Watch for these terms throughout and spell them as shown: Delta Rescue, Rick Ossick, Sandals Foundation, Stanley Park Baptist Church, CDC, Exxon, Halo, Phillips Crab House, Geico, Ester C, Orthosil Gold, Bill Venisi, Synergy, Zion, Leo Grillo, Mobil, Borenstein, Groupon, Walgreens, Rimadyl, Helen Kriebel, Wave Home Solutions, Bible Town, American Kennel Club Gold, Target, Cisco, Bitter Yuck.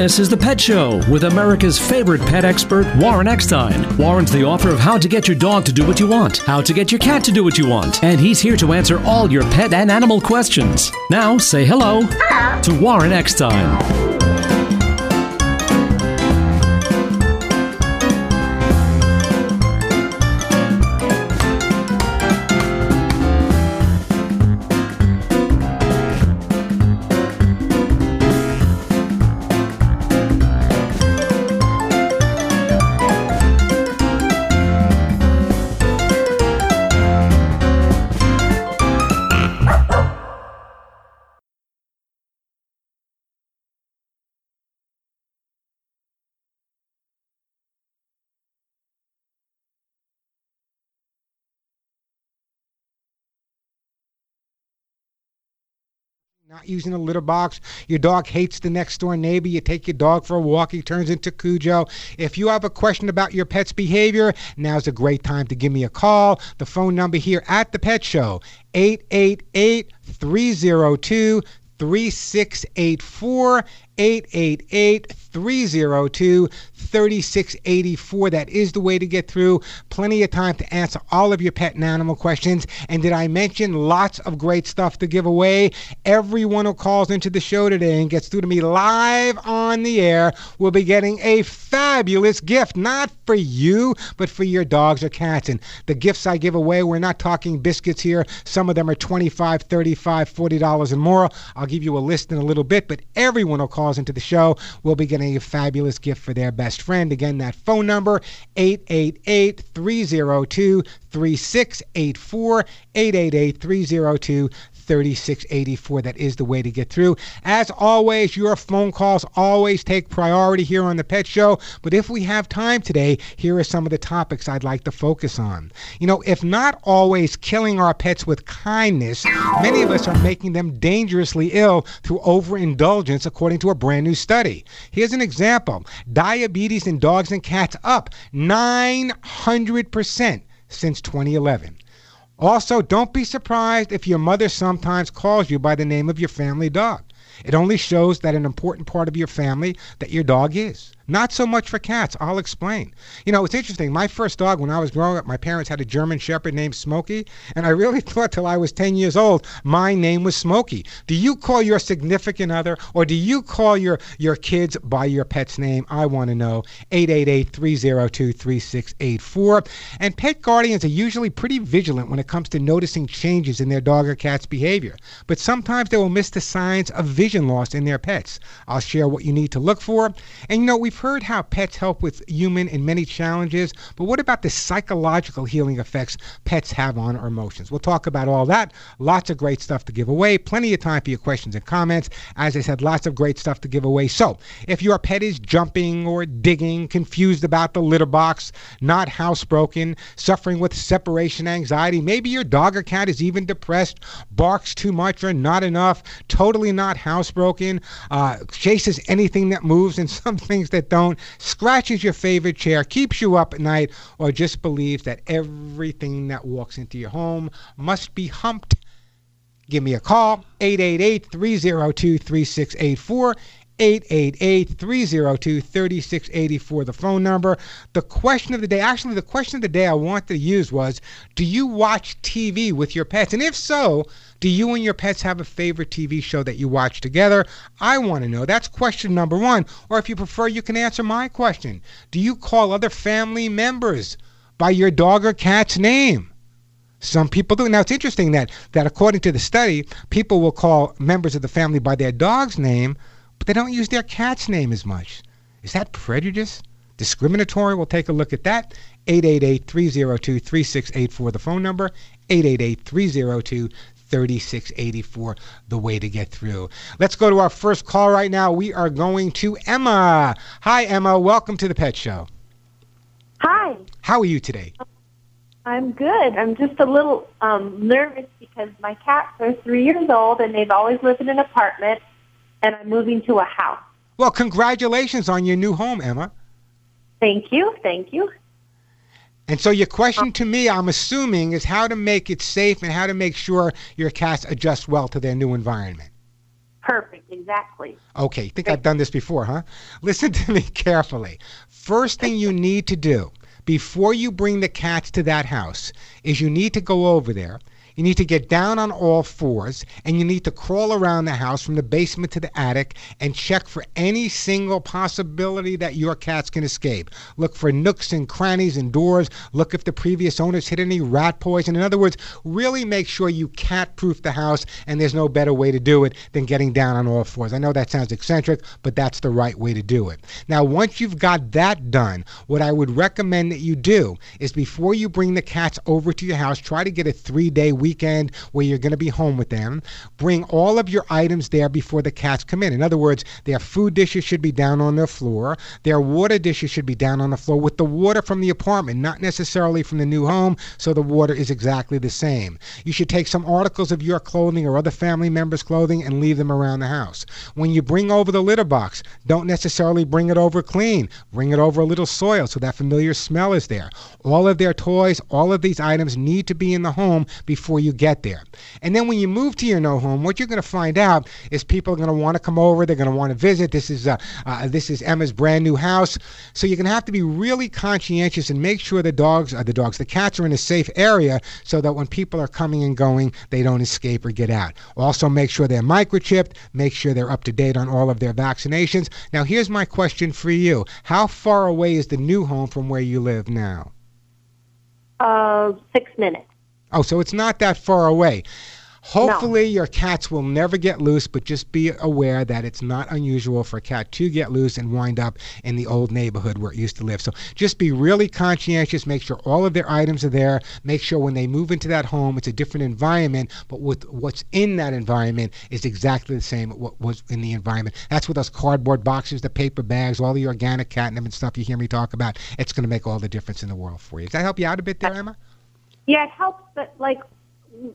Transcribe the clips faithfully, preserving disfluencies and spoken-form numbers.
This is The Pet Show with America's favorite pet expert, Warren Eckstein. Warren's the author of How to Get Your Dog to Do What You Want, How to Get Your Cat to Do What You Want, and he's here to answer all your pet and animal questions. Now, say hello to Warren Eckstein. Not using a litter box. Your dog hates the next door neighbor. You take your dog for a walk. He turns into Cujo. If you have a question about your pet's behavior, now's a great time to give me a call. The phone number here at The Pet Show, eight eight eight, three zero two, three six eight four, eight eight eight, three zero two, three six eight four. That is the way to get through. Plenty of time to answer all of your pet and animal questions. And did I mention lots of great stuff to give away? Everyone who calls into the show today and gets through to me live on the air will be getting a fabulous gift, not for you, but for your dogs or cats. And the gifts I give away, we're not talking biscuits here. Some of them are twenty-five dollars, thirty-five dollars, forty dollars and more. I'll give you a list in a little bit, but everyone who calls into the show will be getting a fabulous gift for their best friend. Again, that phone number, eight eight eight, three zero two, three six eight four, eight eight eight, three zero two, three six eight four. That is the way to get through. As always, your phone calls always take priority here on The Pet Show, but if we have time today, here are some of the topics I'd like to focus on. You know, if not always killing our pets with kindness, many of us are making them dangerously ill through overindulgence, according to a brand new study. Here's an example. Diabetes in dogs and cats up nine hundred percent since twenty eleven. Also, don't be surprised if your mother sometimes calls you by the name of your family dog. It only shows that an important part of your family that your dog is. Not so much for cats. I'll explain. You know, it's interesting. My first dog, when I was growing up, my parents had a German Shepherd named Smokey, and I really thought till I was ten years old, my name was Smokey. Do you call your significant other, or do you call your, your kids by your pet's name? I want to know. eight eight eight, three zero two, three six eight four. And pet guardians are usually pretty vigilant when it comes to noticing changes in their dog or cat's behavior, but sometimes they will miss the signs of vision loss in their pets. I'll share what you need to look for. And you know, we've heard how pets help with human and many challenges, but what about the psychological healing effects pets have on our emotions? We'll talk about all that. Lots of great stuff to give away. Plenty of time for your questions and comments. As I said, lots of great stuff to give away. So if your pet is jumping or digging, confused about the litter box, not housebroken, suffering with separation anxiety, maybe your dog or cat is even depressed, barks too much or not enough, totally not housebroken, uh, chases anything that moves and some things that don't, scratches your favorite chair, keeps you up at night, or just believes that everything that walks into your home must be humped, give me a call, eight eight eight, three zero two, three six eight four, eight eight eight, three zero two, three six eight four, the phone number. The question of the day, actually the question of the day I wanted to use was, do you watch T V with your pets? And if so, do you and your pets have a favorite T V show that you watch together? I want to know. That's question number one. Or if you prefer, you can answer my question. Do you call other family members by your dog or cat's name? Some people do. Now, it's interesting that, that according to the study, people will call members of the family by their dog's name, but they don't use their cat's name as much. Is that prejudice? Discriminatory? We'll take a look at that. eight eight eight, three zero two, three six eight four, the phone number. eight eight eight, three zero two, three six eight four, the way to get through. Let's go to our first call right now. We are going to Emma. Hi, Emma. Welcome to The Pet Show. Hi. How are you today? I'm good. I'm just a little um, nervous because my cats are three years old and they've always lived in an apartment. And I'm moving to a house. Well, congratulations on your new home, Emma. Thank you. Thank you. And so your question to me, I'm assuming, is how to make it safe and how to make sure your cats adjust well to their new environment. Perfect. exactly. Okay, you think I've done this before, huh? Listen to me carefully. First thing you need to do before you bring the cats to that house is you need to go over there. You need to get down on all fours, and you need to crawl around the house from the basement to the attic and check for any single possibility that your cats can escape. Look for nooks and crannies and doors. Look if the previous owners hid any rat poison. In other words, really make sure you cat-proof the house, and there's no better way to do it than getting down on all fours. I know that sounds eccentric, but that's the right way to do it. Now, once you've got that done, what I would recommend that you do is before you bring the cats over to your house, try to get a three-day week. weekend where you're going to be home with them. Bring all of your items there before the cats come in. In other words, their food dishes should be down on their floor. Their water dishes should be down on the floor with the water from the apartment, not necessarily from the new home, so the water is exactly the same. You should take some articles of your clothing or other family members' clothing and leave them around the house. When you bring over the litter box, don't necessarily bring it over clean. Bring it over a little soiled so that familiar smell is there. All of their toys, all of these items need to be in the home before you get there. And then when you move to your new home, what you're going to find out is people are going to want to come over. They're going to want to visit. This is uh, uh, this is Emma's brand new house. So you're going to have to be really conscientious and make sure the dogs, uh, the dogs, the cats are in a safe area so that when people are coming and going, they don't escape or get out. Also make sure they're microchipped. Make sure they're up to date on all of their vaccinations. Now here's my question for you. How far away is the new home from where you live now? Uh, six minutes. Oh, so it's not that far away. Hopefully no. Your cats will never get loose, but just be aware that it's not unusual for a cat to get loose and wind up in the old neighborhood where it used to live. So just be really conscientious. Make sure all of their items are there. Make sure when they move into that home, it's a different environment, but with what's in that environment is exactly the same as what was in the environment. That's with those cardboard boxes, the paper bags, all the organic catnip and stuff you hear me talk about. It's going to make all the difference in the world for you. Does that help you out a bit there, Emma? Yeah, it helps, but, like,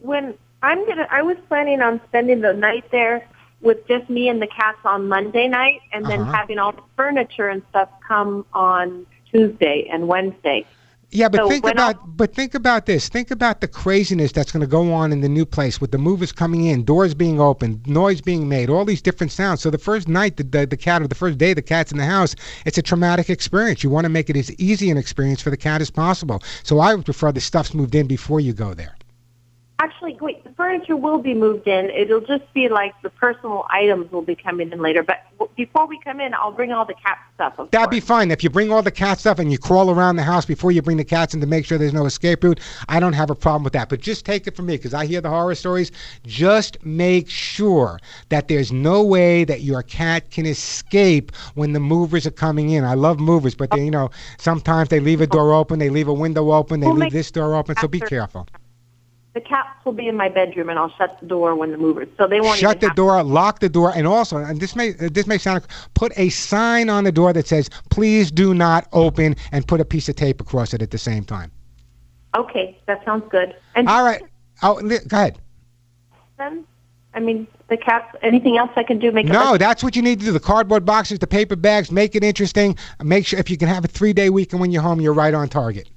when I'm going to, I was planning on spending the night there with just me and the cats on Monday night and then uh-huh. having all the furniture and stuff come on Tuesday and Wednesday. Yeah, but so think about I, but think about this. Think about the craziness that's going to go on in the new place with the movers coming in, doors being opened, noise being made, all these different sounds. So the first night, the, the, the cat, or the first day the cat's in the house, it's a traumatic experience. You want to make it as easy an experience for the cat as possible. So I would prefer the stuff's moved in before you go there. Actually, wait, the furniture will be moved in. It'll just be like the personal items will be coming in later. But before we come in, I'll bring all the cat stuff. Of That'd course. Be fine. If you bring all the cat stuff and you crawl around the house before you bring the cats in to make sure there's no escape route, I don't have a problem with that. But just take it from me, because I hear the horror stories. Just make sure that there's no way that your cat can escape when the movers are coming in. I love movers, but they, you know, sometimes they leave a door open, they leave a window open, they we'll leave this door open, so be careful. The cats will be in my bedroom, and I'll shut the door when the movers. So they won't shut the door, lock the door, and also, and this may this may sound, put a sign on the door that says, "Please do not open," and put a piece of tape across it at the same time. Okay, that sounds good. And all right, oh, go ahead. Then, I mean, the cats. Anything else I can do? Make it no, like- that's what you need to do. The cardboard boxes, the paper bags. Make it interesting. Make sure if you can have a three-day weekend when you're home, you're right on target.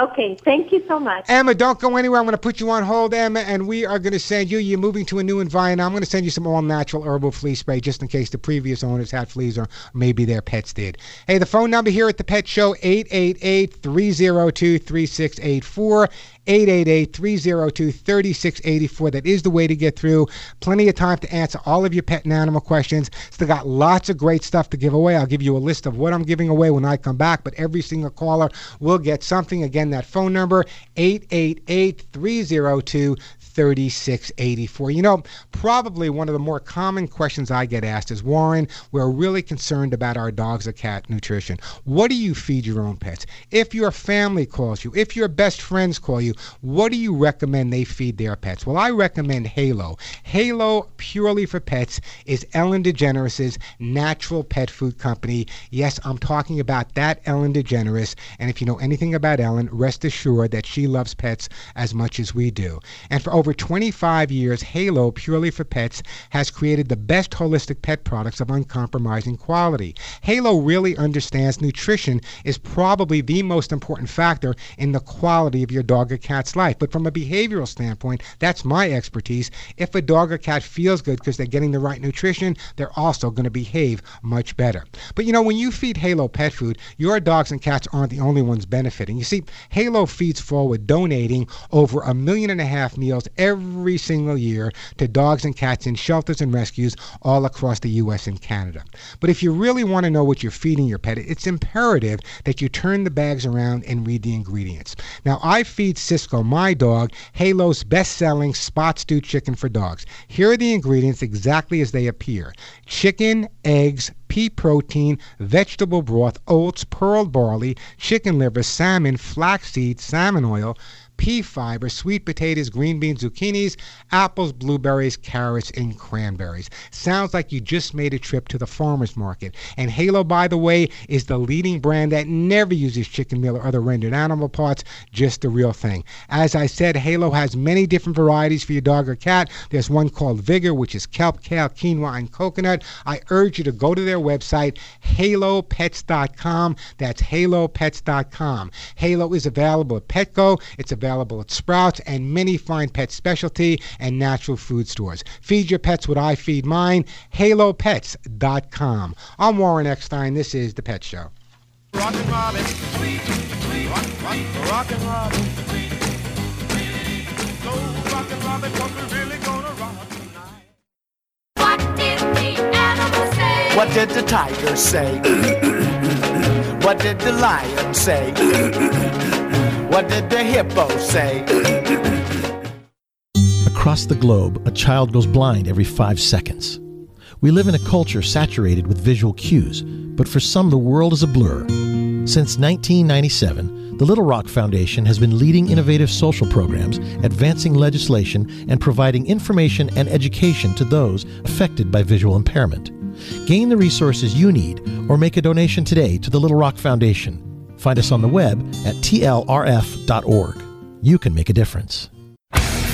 Okay, thank you so much. Emma, don't go anywhere. I'm going to put you on hold, Emma, and we are going to send you, you're moving to a new environment. I'm going to send you some all-natural herbal flea spray just in case the previous owners had fleas or maybe their pets did. Hey, the phone number here at The Pet Show, eight eight eight, three oh two, three six eight four. eight eight eight, three oh two, three six eight four. That is the way to get through. Plenty of time to answer all of your pet and animal questions. Still got lots of great stuff to give away. I'll give you a list of what I'm giving away when I come back, but every single caller will get something. Again, that phone number, eight eight eight, three oh two, three six eight four. You know, probably one of the more common questions I get asked is, Warren, we're really concerned about our dogs or cat nutrition. What do you feed your own pets? If your family calls you, if your best friends call you, what do you recommend they feed their pets? Well, I recommend Halo. Halo, purely for pets, is Ellen DeGeneres' natural pet food company. Yes, I'm talking about that Ellen DeGeneres. And if you know anything about Ellen, rest assured that she loves pets as much as we do. And for over over twenty-five years, Halo Purely for Pets has created the best holistic pet products of uncompromising quality. Halo really understands nutrition is probably the most important factor in the quality of your dog or cat's life. But from a behavioral standpoint, that's my expertise. If a dog or cat feels good because they're getting the right nutrition, they're also going to behave much better. But you know, when you feed Halo pet food, your dogs and cats aren't the only ones benefiting. You see, Halo feeds forward, donating over a million and a half meals every single year to dogs and cats in shelters and rescues all across the U S and Canada. But if you really want to know what you're feeding your pet, it's imperative that you turn the bags around and read the ingredients. Now, I feed Cisco, my dog, Halo's best-selling spot stew chicken for dogs. Here are the ingredients exactly as they appear. Chicken, eggs, pea protein, vegetable broth, oats, pearl barley, chicken liver, salmon, flaxseed, salmon oil, pea fiber, sweet potatoes, green beans, zucchinis, apples, blueberries, carrots, and cranberries. Sounds like you just made a trip to the farmer's market. And Halo, by the way, is the leading brand that never uses chicken meal or other rendered animal parts, just the real thing. As I said, Halo has many different varieties for your dog or cat. There's one called Vigor, which is kelp, kale, quinoa, and coconut. I urge you to go to their website, halo pets dot com. That's halo pets dot com. Halo is available at Petco. It's available Available at Sprouts and many fine pet specialty and natural food stores. Feed your pets what I feed mine. halo pets dot com. I'm Warren Eckstein. This is The Pet Show. Rockin' Robin. Rockin' Robin. Go Rockin' Robin, 'cause we're really gonna rock tonight. What did the animal say? What did the tiger say? What did the lion say? What did the hippo say? Across the globe, a child goes blind every five seconds. We live in a culture saturated with visual cues, but for some, the world is a blur. Since nineteen ninety-seven, the Little Rock Foundation has been leading innovative social programs, advancing legislation, and providing information and education to those affected by visual impairment. Gain the resources you need or make a donation today to the Little Rock Foundation. Find us on the web at t l r f dot org. You can make a difference.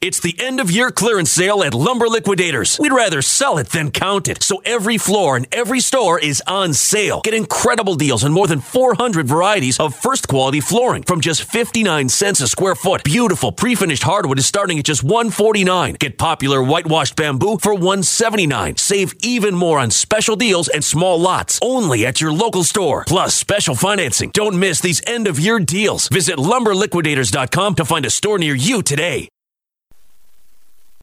It's the end-of-year clearance sale at Lumber Liquidators. We'd rather sell it than count it. So every floor and every store is on sale. Get incredible deals on more than four hundred varieties of first-quality flooring from just fifty-nine cents a square foot. Beautiful pre-finished hardwood is starting at just one forty-nine. Get popular whitewashed bamboo for one seventy-nine. Save even more on special deals and small lots only at your local store. Plus special financing. Don't miss these end-of-year deals. Visit lumber liquidators dot com to find a store near you today.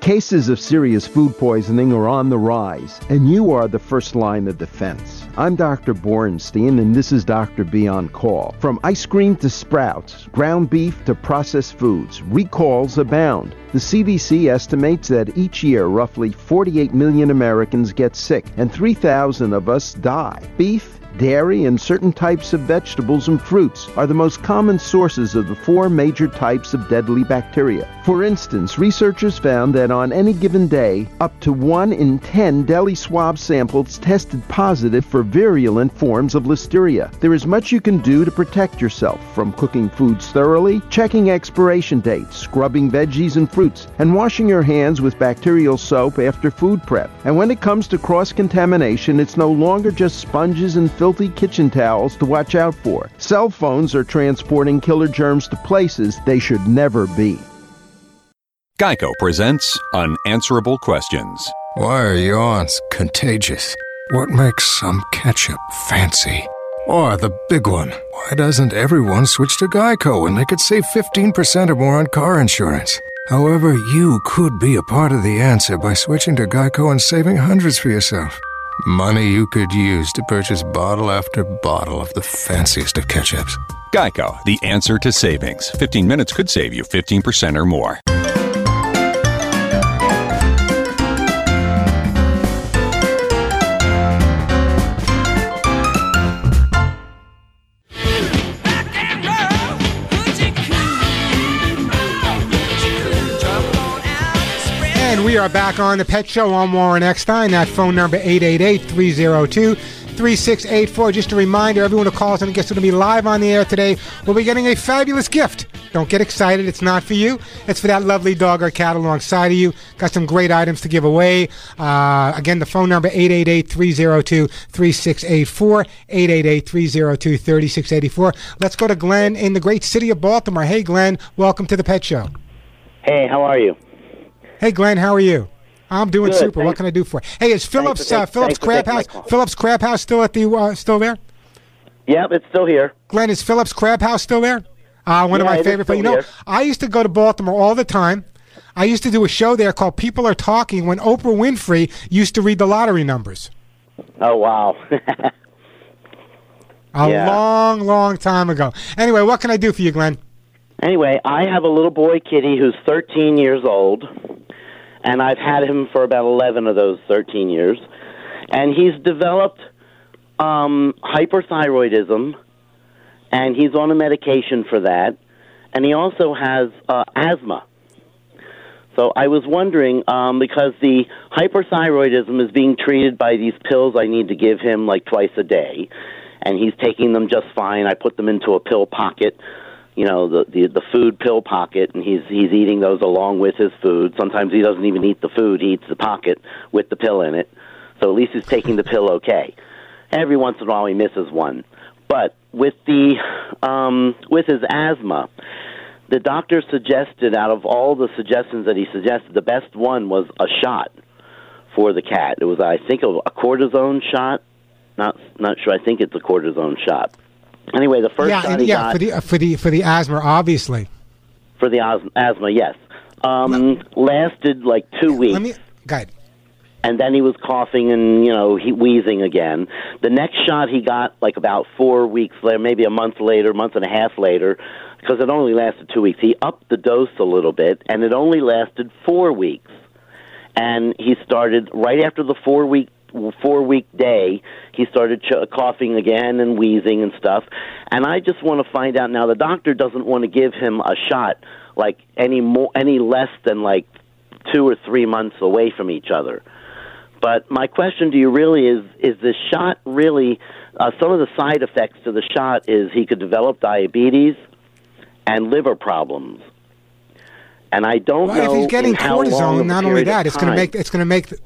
Cases of serious food poisoning are on the rise, and you are the first line of defense. I'm Doctor Borenstein, and this is Doctor B on Call. From ice cream to Sprouts, ground beef to processed foods, recalls abound. The C D C estimates that each year roughly forty-eight million Americans get sick, and three thousand of us die. Beef, dairy, and certain types of vegetables and fruits are the most common sources of the four major types of deadly bacteria. For instance, researchers found that on any given day, up to one in ten deli swab samples tested positive for virulent forms of listeria. There is much you can do to protect yourself, from cooking foods thoroughly, checking expiration dates, scrubbing veggies and fruits, and washing your hands with bacterial soap after food prep. And when it comes to cross-contamination, it's no longer just sponges and filthy kitchen towels to watch out for. Cell phones are transporting killer germs to places they should never be. Geico presents Unanswerable Questions. Why are yawns contagious? What makes some ketchup fancy? Or the big one, why doesn't everyone switch to Geico when they could save fifteen percent or more on car insurance? However, you could be a part of the answer by switching to Geico and saving hundreds for yourself. Money you could use to purchase bottle after bottle of the fanciest of ketchups. Geico, the answer to savings. fifteen minutes could save you fifteen percent or more. And we are back on The Pet Show. I'm Warren Eckstein. That phone number, eight eight eight, three zero two, three six eight four. Just a reminder, everyone who calls in and gets to be live on the air today will be getting a fabulous gift. Don't get excited. It's not for you. It's for that lovely dog or cat alongside of you. Got some great items to give away. Uh, again, the phone number, eight eight eight, three zero two, three six eight four, eight eight eight, three zero two, three six eight four. Let's go to Glenn in the great city of Baltimore. Hey, Glenn. Welcome to The Pet Show. Hey, how are you? Hey, Glenn, how are you? I'm doing Good, super. Thanks. What can I do for you? Hey, is Phillips uh, Phillips Crab House Phillips Crab House still at the uh, still there? Yeah, it's still here. Glenn, is Phillips Crab House still there? Uh, one yeah, of my favorite places. You know, here. I used to go to Baltimore all the time. I used to do a show there called People Are Talking when Oprah Winfrey used to read the lottery numbers. Oh, wow. a yeah. long, long time ago. Anyway, what can I do for you, Glenn? Anyway, I have a little boy kitty who's thirteen years old. And I've had him for about eleven of those thirteen years. And he's developed um, hyperthyroidism, and he's on a medication for that. And he also has uh, asthma. So I was wondering, um, because the hyperthyroidism is being treated by these pills I need to give him like twice a day, and he's taking them just fine. I put them into a pill pocket. You know, the, the the food pill pocket, and he's he's eating those along with his food. Sometimes he doesn't even eat the food. He eats the pocket with the pill in it. So at least he's taking the pill okay. Every once in a while he misses one. But with the um, with his asthma, the doctor suggested, out of all the suggestions that he suggested, the best one was a shot for the cat. It was, I think, a cortisone shot. Not, not sure. I think it's a cortisone shot. Anyway, the first yeah, shot he yeah, got... for the, for the, for the asthma, obviously. For the asthma, asthma yes. Um, me, lasted like two weeks. Let me... Go ahead. And then he was coughing and, you know, he wheezing again. The next shot he got like about four weeks later, maybe a month later, month and a half later, because it only lasted two weeks. He upped the dose a little bit, and it only lasted four weeks. And he started, right after the four-week four-week day, he started ch- coughing again and wheezing and stuff. And I just want to find out now, the doctor doesn't want to give him a shot like any more, any less than like two or three months away from each other. But my question to you really is, is this shot really, uh, some of the side effects to the shot is he could develop diabetes and liver problems. And I don't well, know if he's getting cortisone, not only that, it's going to make, it's going to make... Th-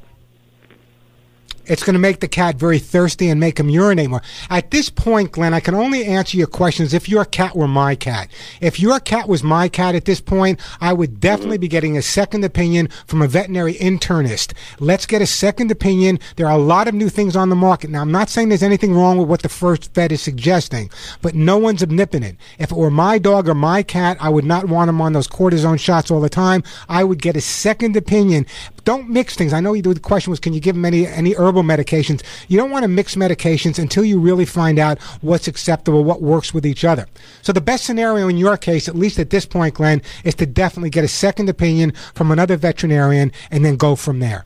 It's going to make the cat very thirsty and make him urinate more. At this point, Glenn, I can only answer your questions if your cat were my cat. If your cat was my cat at this point, I would definitely be getting a second opinion from a veterinary internist. Let's get a second opinion. There are a lot of new things on the market. Now, I'm not saying there's anything wrong with what the first vet is suggesting, but no one's omnipotent. If it were my dog or my cat, I would not want him on those cortisone shots all the time. I would get a second opinion. Don't mix things. I know you do. The question was, can you give him any, any herbal medications? You don't want to mix medications until you really find out what's acceptable, what works with each other. So the best scenario in your case, at least at this point, Glenn, is to definitely get a second opinion from another veterinarian and then go from there.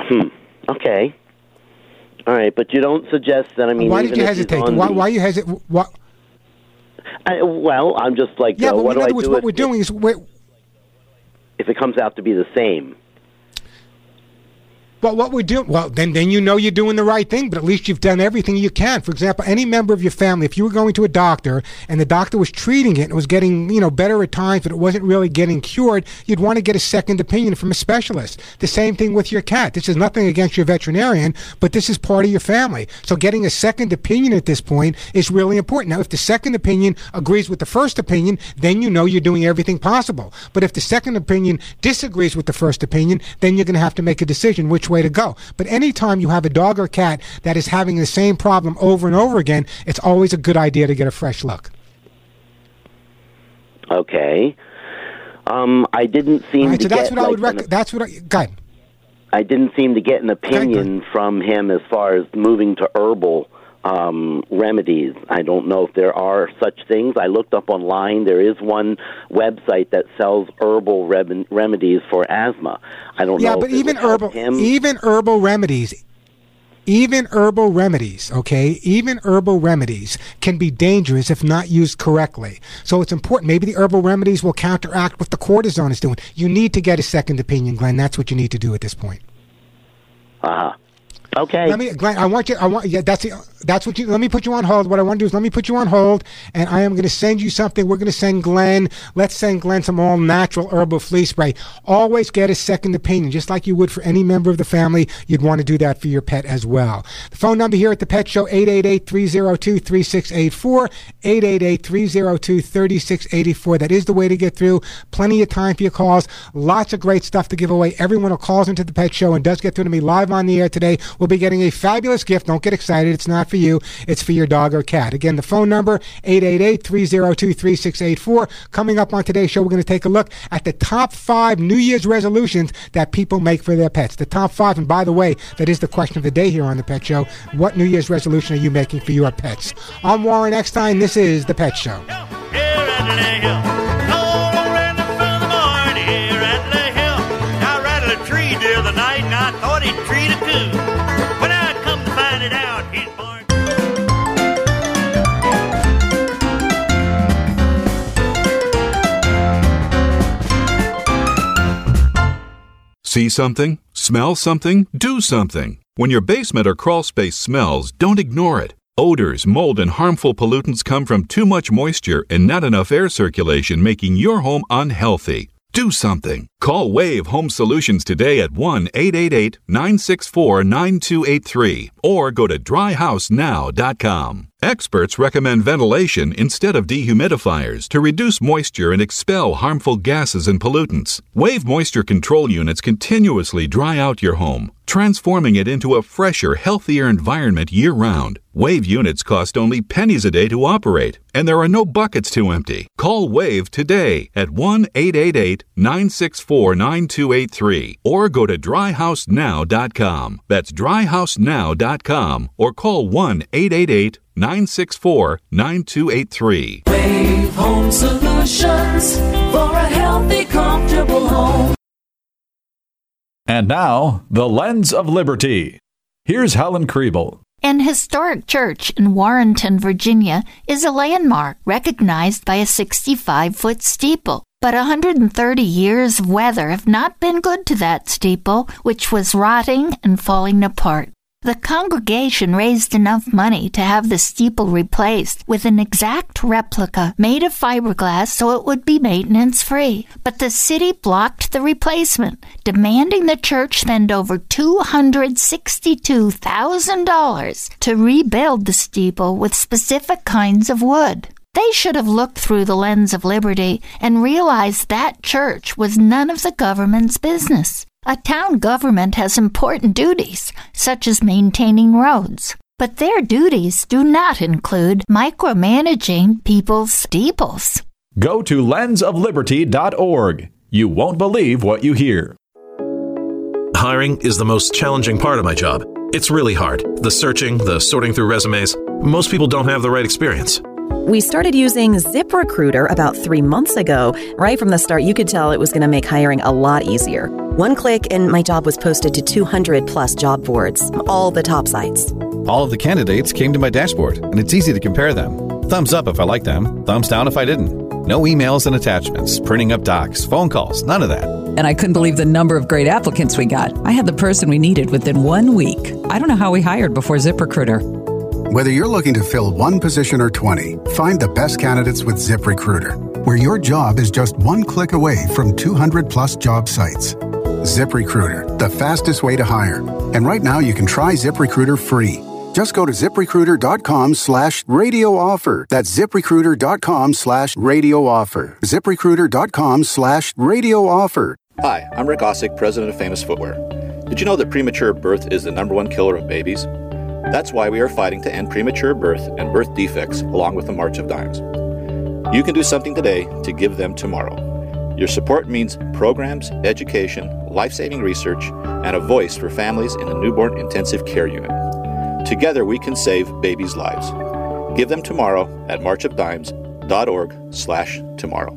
Hmm. Okay. All right, but you don't suggest that. I mean, why did you hesitate? Why, the... why you hesitate? Why? I, well, I'm just like, yeah, uh, but what in do other I words, do? What if, we're doing is we're... if it comes out to be the same. Well, what we do, well, then, then you know you're doing the right thing, but at least you've done everything you can. For example, any member of your family, if you were going to a doctor and the doctor was treating it and it was getting, you know, better at times, but it wasn't really getting cured, you'd want to get a second opinion from a specialist. The same thing with your cat. This is nothing against your veterinarian, but this is part of your family. So getting a second opinion at this point is really important. Now, if the second opinion agrees with the first opinion, then you know you're doing everything possible. But if the second opinion disagrees with the first opinion, then you're going to have to make a decision, which way to go. But anytime you have a dog or cat that is having the same problem over and over again, it's always a good idea to get a fresh look. Okay. Um, I didn't seem right, to so that's get... What like, I would rec- an, that's what I would... Go ahead. I didn't seem to get an opinion from him as far as moving to herbal um, remedies. I don't know if there are such things. I looked up online. There is one website that sells herbal rem- remedies for asthma. I don't yeah, know. Yeah, but if even herbal, even herbal remedies, even herbal remedies, okay, even herbal remedies can be dangerous if not used correctly. So it's important. Maybe the herbal remedies will counteract what the cortisone is doing. You need to get a second opinion, Glenn. That's what you need to do at this point. Uh-huh. Okay. Let me, Glenn, I want you, I want, yeah, that's the, that's what you, let me put you on hold. What I want to do is let me put you on hold, and I am going to send you something. We're going to send Glenn, let's send Glenn some all-natural herbal flea spray. Always get a second opinion, just like you would for any member of the family. You'd want to do that for your pet as well. The phone number here at the Pet Show, eight eight eight, three oh two, three six eight four, eight eight eight, three oh two, three six eight four. That is the way to get through. Plenty of time for your calls. Lots of great stuff to give away. Everyone who calls into the Pet Show and does get through to me live on the air today will be getting a fabulous gift. Don't get excited. It's not for you. It's for your dog or cat. Again, the phone number, eight eight eight, three oh two, three six eight four. Coming up on today's show, we're going to take a look at the top five New Year's resolutions that people make for their pets. The top five. And by the way, that is the question of the day here on The Pet Show. What New Year's resolution are you making for your pets? I'm Warren Eckstein. This is The Pet Show. See something? Smell something? Do something. When your basement or crawl space smells, don't ignore it. Odors, mold, and harmful pollutants come from too much moisture and not enough air circulation, making your home unhealthy. Do something. Call Wave Home Solutions today at one eight eight eight, nine six four, nine two eight three or go to dry house now dot com. Experts recommend ventilation instead of dehumidifiers to reduce moisture and expel harmful gases and pollutants. Wave moisture control units continuously dry out your home, transforming it into a fresher, healthier environment year-round. Wave units cost only pennies a day to operate, and there are no buckets to empty. Call Wave today at one eight eight eight, nine six four, nine two eight three or go to dry house now dot com. That's dry house now dot com or call one eight eight eight, nine six four, nine two eight three. Wave Home Solutions, for a healthy, comfortable home. And now, The Lens of Liberty. Here's Helen Kriebel. An historic church in Warrenton, Virginia, is a landmark recognized by a sixty-five foot steeple. But one hundred thirty years of weather have not been good to that steeple, which was rotting and falling apart. The congregation raised enough money to have the steeple replaced with an exact replica made of fiberglass so it would be maintenance-free. But the city blocked the replacement, demanding the church spend over two hundred sixty-two thousand dollars to rebuild the steeple with specific kinds of wood. They should have looked through the lens of liberty and realized that church was none of the government's business. A town government has important duties, such as maintaining roads, but their duties do not include micromanaging people's steeples. Go to lens of liberty dot org. You won't believe what you hear. Hiring is the most challenging part of my job. It's really hard. The searching, the sorting through resumes. Most people don't have the right experience. We started using ZipRecruiter about three months ago. Right from the start, you could tell it was going to make hiring a lot easier. One click and my job was posted to two hundred plus job boards, all the top sites. All of the candidates came to my dashboard, and it's easy to compare them. Thumbs up if I like them, thumbs down if I didn't. No emails and attachments, printing up docs, phone calls, none of that. And I couldn't believe the number of great applicants we got. I had the person we needed within one week. I don't know how we hired before ZipRecruiter. Whether you're looking to fill one position or twenty, find the best candidates with ZipRecruiter, where your job is just one click away from two hundred plus job sites. ZipRecruiter, the fastest way to hire. And right now you can try ZipRecruiter free. Just go to ZipRecruiter.com slash radio offer. That's ZipRecruiter.com slash radio offer. ZipRecruiter.com slash radio offer. Hi, I'm Rick Ossick, president of Famous Footwear. Did you know that premature birth is the number one killer of babies? That's why we are fighting to end premature birth and birth defects along with the March of Dimes. You can do something today to give them tomorrow. Your support means programs, education, life-saving research, and a voice for families in the newborn intensive care unit. Together we can save babies' lives. Give them tomorrow at marchofdimes.org slash tomorrow.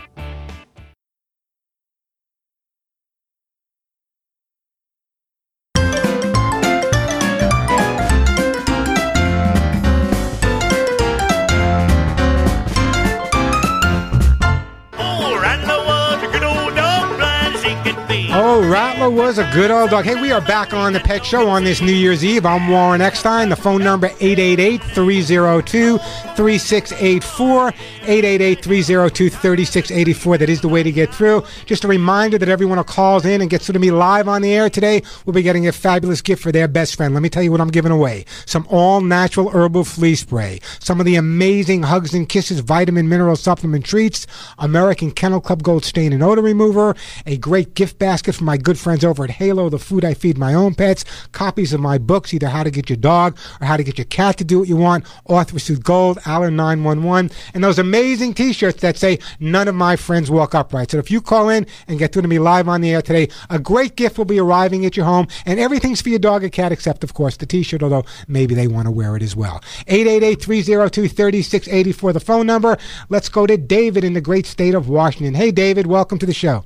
Oh, Rattler was a good old dog. Hey, we are back on the Pet Show on this New Year's Eve. I'm Warren Eckstein. The phone number, eight eight eight, three oh two, three six eight four, eight eight eight, three oh two, three six eight four. That is the way to get through. Just a reminder that everyone who calls in and gets through to me live on the air today will be getting a fabulous gift for their best friend. Let me tell you what I'm giving away. Some all-natural herbal flea spray, some of the amazing Hugs and Kisses vitamin mineral supplement treats, American Kennel Club Gold stain and odor remover, a great gift basket from my good friends over at Halo, the food I feed my own pets, copies of my books, either How to Get Your Dog or How to Get Your Cat to Do What You Want, Orthosil Gold, Allen nine one one, and those amazing t-shirts that say, none of my friends walk upright. So if you call in and get through to me live on the air today, a great gift will be arriving at your home, and everything's for your dog or cat except, of course, the t-shirt, although maybe they want to wear it as well. eight eight eight, three oh two, three six eight four, the phone number. Let's go to David in the great state of Washington. Hey, David, welcome to the show.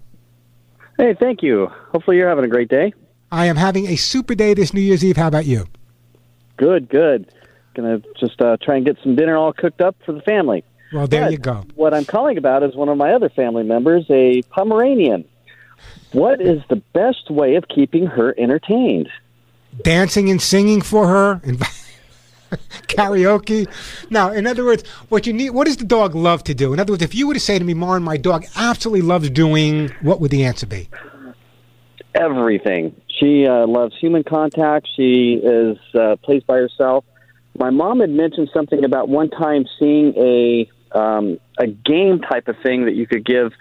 Hey, thank you. Hopefully you're having a great day. I am having a super day this New Year's Eve. How about you? Good, good. Going to just uh, try and get some dinner all cooked up for the family. Well, there but you go. What I'm calling about is one of my other family members, a Pomeranian. What is the best way of keeping her entertained? Dancing and singing for her and karaoke. Now, in other words, what you need, what does the dog love to do? In other words, if you were to say to me, Maren, my dog absolutely loves doing, what would the answer be? Everything. She uh, loves human contact. She is uh, plays by herself. My mom had mentioned something about one time seeing a um, a game type of thing that you could give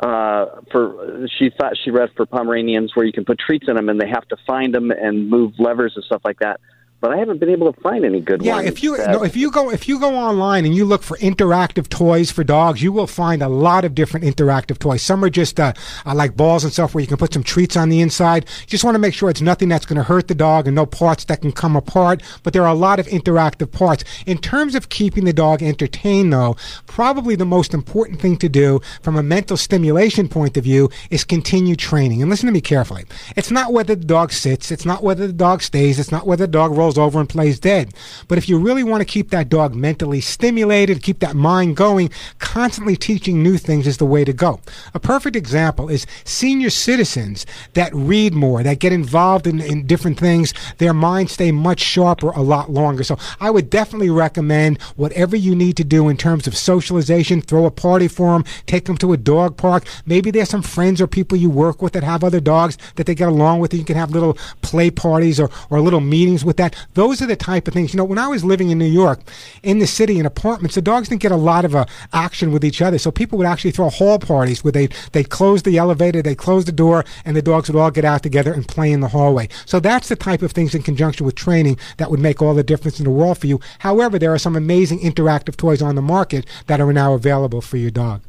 uh, for. She thought she read for Pomeranians where you can put treats in them and they have to find them and move levers and stuff like that. but I haven't been able to find any good yeah, ones. Yeah, if you uh, no, if you go if you go online and you look for interactive toys for dogs, you will find a lot of different interactive toys. Some are just uh, like balls and stuff where you can put some treats on the inside. You just want to make sure it's nothing that's going to hurt the dog and no parts that can come apart. But there are a lot of interactive parts. In terms of keeping the dog entertained, though, probably the most important thing to do from a mental stimulation point of view is continue training. And listen to me carefully. It's not whether the dog sits. It's not whether the dog stays. It's not whether the dog rolls over and plays dead. But if you really want to keep that dog mentally stimulated, keep that mind going, constantly teaching new things is the way to go. A perfect example is senior citizens that read more, that get involved in, in different things. Their minds stay much sharper a lot longer. So I would definitely recommend whatever you need to do in terms of socialization, throw a party for them, take them to a dog park. Maybe there's some friends or people you work with that have other dogs that they get along with. You can have little play parties or, or little meetings with that. Those are the type of things. You know, when I was living in New York, in the city, in apartments, the dogs didn't get a lot of uh, action with each other. So people would actually throw hall parties where they they close the elevator, they close the door, and the dogs would all get out together and play in the hallway. So that's the type of things in conjunction with training that would make all the difference in the world for you. However, there are some amazing interactive toys on the market that are now available for your dog.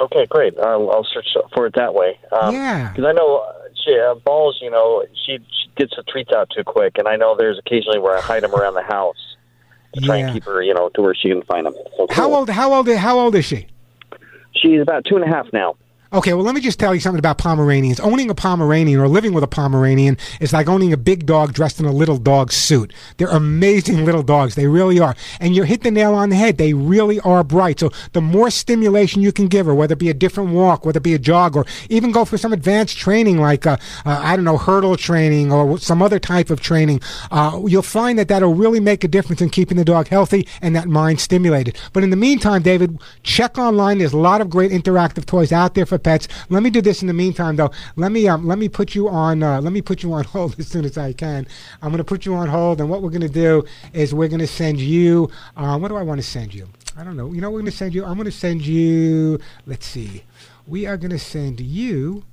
Okay, great. I'll, I'll search for it that way. Um, yeah. Because I know she, uh, Balls, you know, she, she gets the treats out too quick, and I know there's occasionally where I hide them around the house to yeah. try and keep her, you know, to where she can find them. So cool. How old? How old? How old is she? She's about two and a half now. Okay, well, let me just tell you something about Pomeranians. Owning a Pomeranian or living with a Pomeranian is like owning a big dog dressed in a little dog suit. They're amazing little dogs. They really are. And you hit the nail on the head. They really are bright. So the more stimulation you can give her, whether it be a different walk, whether it be a jog, or even go for some advanced training like, uh, uh, I don't know, hurdle training or some other type of training, uh, you'll find that that'll really make a difference in keeping the dog healthy and that mind stimulated. But in the meantime, David, check online. There's a lot of great interactive toys out there for pets. Let me do this in the meantime, though. Let me um, let me put you on uh, let me put you on hold as soon as I can. I'm going to put you on hold, and what we're going to do is we're going to send you. Uh, what do I want to send you? I don't know. You know, what we're going to send you. I'm going to send you. Let's see. We are going to send you.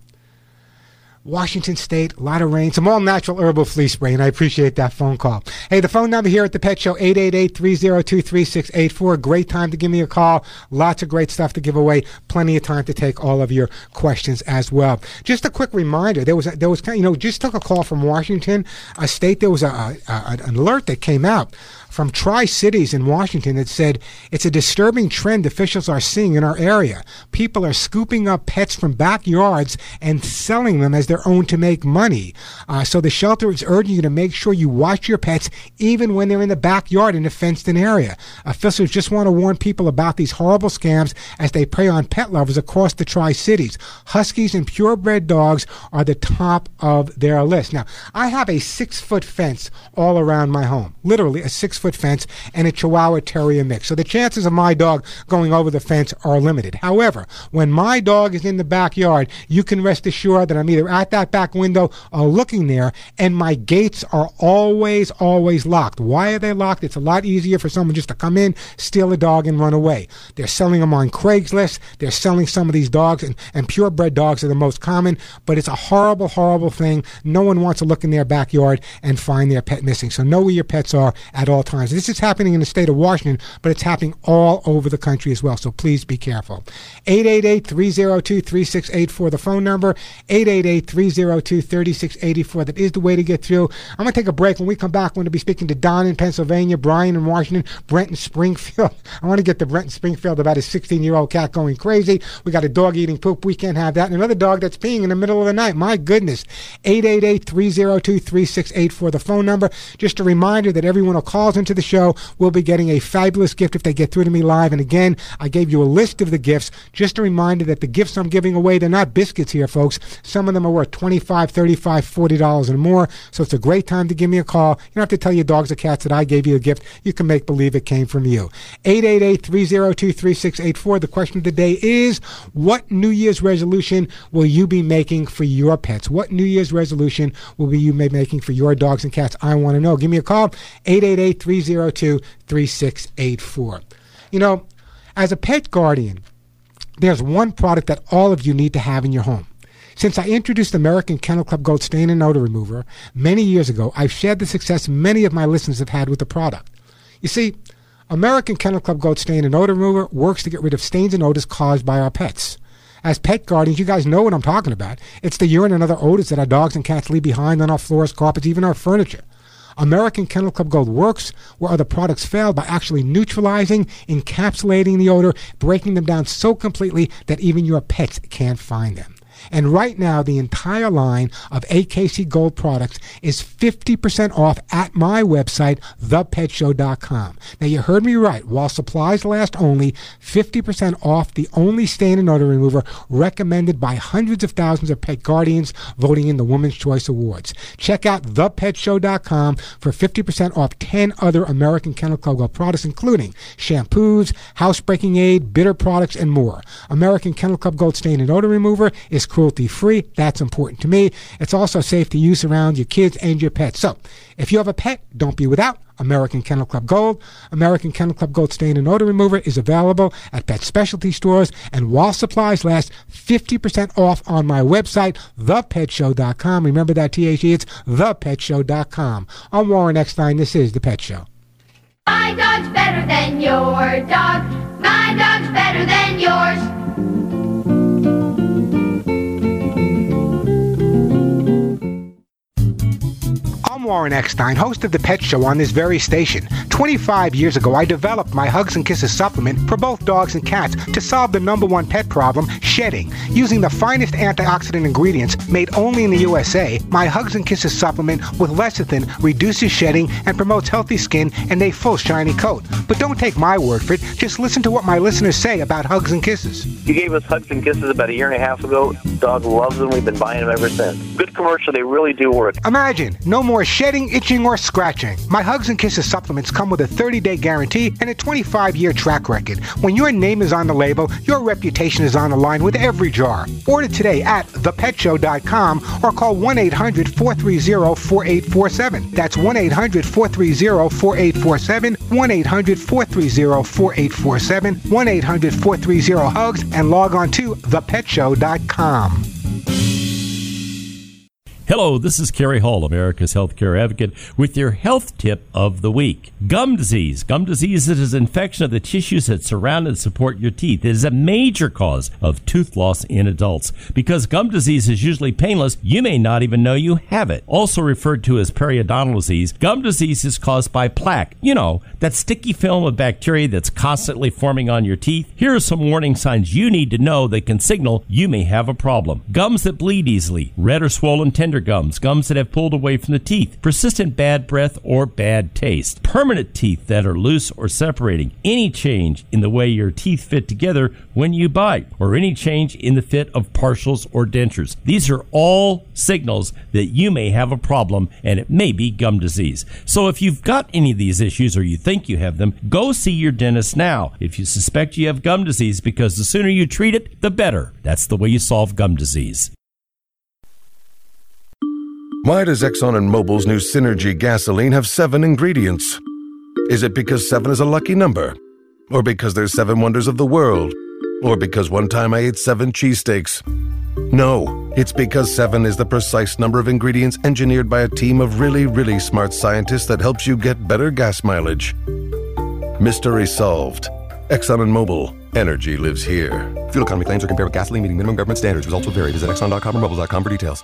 Washington State, a lot of rain, some all-natural herbal flea spray, and I appreciate that phone call. Hey, the phone number here at the Pet Show, eight eight eight, three oh two, three six eight four. Great time to give me a call. Lots of great stuff to give away. Plenty of time to take all of your questions as well. Just a quick reminder, there was, a, there was, you know, just took a call from Washington a State. There was a, a, a an alert that came out from Tri-Cities in Washington that said, it's a disturbing trend officials are seeing in our area. People are scooping up pets from backyards and selling them as their own to make money. Uh, so the shelter is urging you to make sure you watch your pets even when they're in the backyard in a fenced-in area. Officials just want to warn people about these horrible scams as they prey on pet lovers across the Tri-Cities. Huskies and purebred dogs are the top of their list. Now, I have a six-foot fence all around my home, literally a six-foot foot fence and a Chihuahua Terrier mix. So the chances of my dog going over the fence are limited. However, when my dog is in the backyard, you can rest assured that I'm either at that back window or looking there, and my gates are always, always locked. Why are they locked? It's a lot easier for someone just to come in, steal a dog, and run away. They're selling them on Craigslist. They're selling some of these dogs, and, and purebred dogs are the most common, but it's a horrible, horrible thing. No one wants to look in their backyard and find their pet missing. So know where your pets are at all times. This is happening in the state of Washington, but it's happening all over the country as well, so please be careful. eight eight eight, three oh two, three six eight four, the phone number, eight eight eight, three oh two, three six eight four. That is the way to get through. I'm going to take a break. When we come back, we're going to be speaking to Don in Pennsylvania, Brian in Washington, Brent in Springfield. I want to get to Brent in Springfield about his sixteen-year-old cat going crazy. We got a dog eating poop. We can't have that. And another dog that's peeing in the middle of the night. My goodness. eight eight eight, three oh two, three six eight four, the phone number. Just a reminder that everyone who calls in to the show will be getting a fabulous gift if they get through to me live. And again, I gave you a list of the gifts. Just a reminder that the gifts I'm giving away, they're not biscuits here, folks. Some of them are worth twenty-five dollars, thirty-five dollars, forty dollars and more. So it's a great time to give me a call. You don't have to tell your dogs or cats that I gave you a gift. You can make believe it came from you. eight eight eight, three oh two, three six eight four. The question of the day is, what New Year's resolution will you be making for your pets? What New Year's resolution will you be making for your dogs and cats? I want to know. Give me a call. eight eight eight, three oh two, three six eight four. You know, as a pet guardian, there's one product that all of you need to have in your home. Since I introduced American Kennel Club Gold Stain and Odor Remover many years ago, I've shared the success many of my listeners have had with the product. You see, American Kennel Club Gold Stain and Odor Remover works to get rid of stains and odors caused by our pets. As pet guardians, you guys know what I'm talking about. It's the urine and other odors that our dogs and cats leave behind on our floors, carpets, even our furniture. American Kennel Club Gold works where other products fail by actually neutralizing, encapsulating the odor, breaking them down so completely that even your pets can't find them. And right now, the entire line of A K C Gold products is fifty percent off at my website, the pet show dot com. Now, you heard me right. While supplies last, only fifty percent off the only stain and odor remover recommended by hundreds of thousands of pet guardians voting in the Women's Choice Awards. Check out the pet show dot com for fifty percent off ten other American Kennel Club Gold products, including shampoos, housebreaking aid, bitter products, and more. American Kennel Club Gold Stain and Odor Remover is cruelty-free. That's important to me. It's also safe to use around your kids and your pets. So, if you have a pet, don't be without American Kennel Club Gold. American Kennel Club Gold Stain and Odor Remover is available at pet specialty stores, and while supplies last, fifty percent off on my website, the pet show dot com. Remember that, T H E, it's the pet show dot com. I'm Warren Eckstein. This is The Pet Show. My dog's better than your dog. My dog's better than yours. I'm Warren Eckstein, host of The Pet Show on this very station. twenty-five years ago, I developed my Hugs and Kisses supplement for both dogs and cats to solve the number one pet problem, shedding. Using the finest antioxidant ingredients made only in the U S A, my Hugs and Kisses supplement with lecithin reduces shedding and promotes healthy skin and a full shiny coat. But don't take my word for it. Just listen to what my listeners say about Hugs and Kisses. You gave us Hugs and Kisses about a year and a half ago. Dog loves them. We've been buying them ever since. Good commercial. They really do work. Imagine, no more shedding, itching, or scratching. My Hugs and Kisses supplements come with a thirty-day guarantee and a twenty-five-year track record. When your name is on the label, your reputation is on the line with every jar. Order today at the pet show dot com or call one eight hundred four three zero four eight four seven. That's one eight hundred four three zero four eight four seven, one eight hundred four three zero four eight four seven, one eight hundred four three zero HUGS, and log on to the pet show dot com. Hello, this is Kerry Hall, America's healthcare advocate, with your health tip of the week. Gum disease. Gum disease is an infection of the tissues that surround and support your teeth. It is a major cause of tooth loss in adults. Because gum disease is usually painless, you may not even know you have it. Also referred to as periodontal disease, gum disease is caused by plaque. You know, that sticky film of bacteria that's constantly forming on your teeth. Here are some warning signs you need to know that can signal you may have a problem. Gums that bleed easily, red or swollen tendons. Gums, gums that have pulled away from the teeth, persistent bad breath or bad taste, permanent teeth that are loose or separating, any change in the way your teeth fit together when you bite, or any change in the fit of partials or dentures. These are all signals that you may have a problem, and it may be gum disease. So if you've got any of these issues or you think you have them, go see your dentist now if you suspect you have gum disease, because the sooner you treat it, the better. That's the way you solve gum disease. Why does Exxon and Mobil's new Synergy gasoline have seven ingredients? Is it because seven is a lucky number? Or because there's seven wonders of the world? Or because one time I ate seven cheesesteaks? No, it's because seven is the precise number of ingredients engineered by a team of really, really smart scientists that helps you get better gas mileage. Mystery solved. Exxon and Mobil. Energy lives here. Fuel economy claims are compared with gasoline meeting minimum government standards. Results will vary. Visit exxon dot com or mobil dot com for details.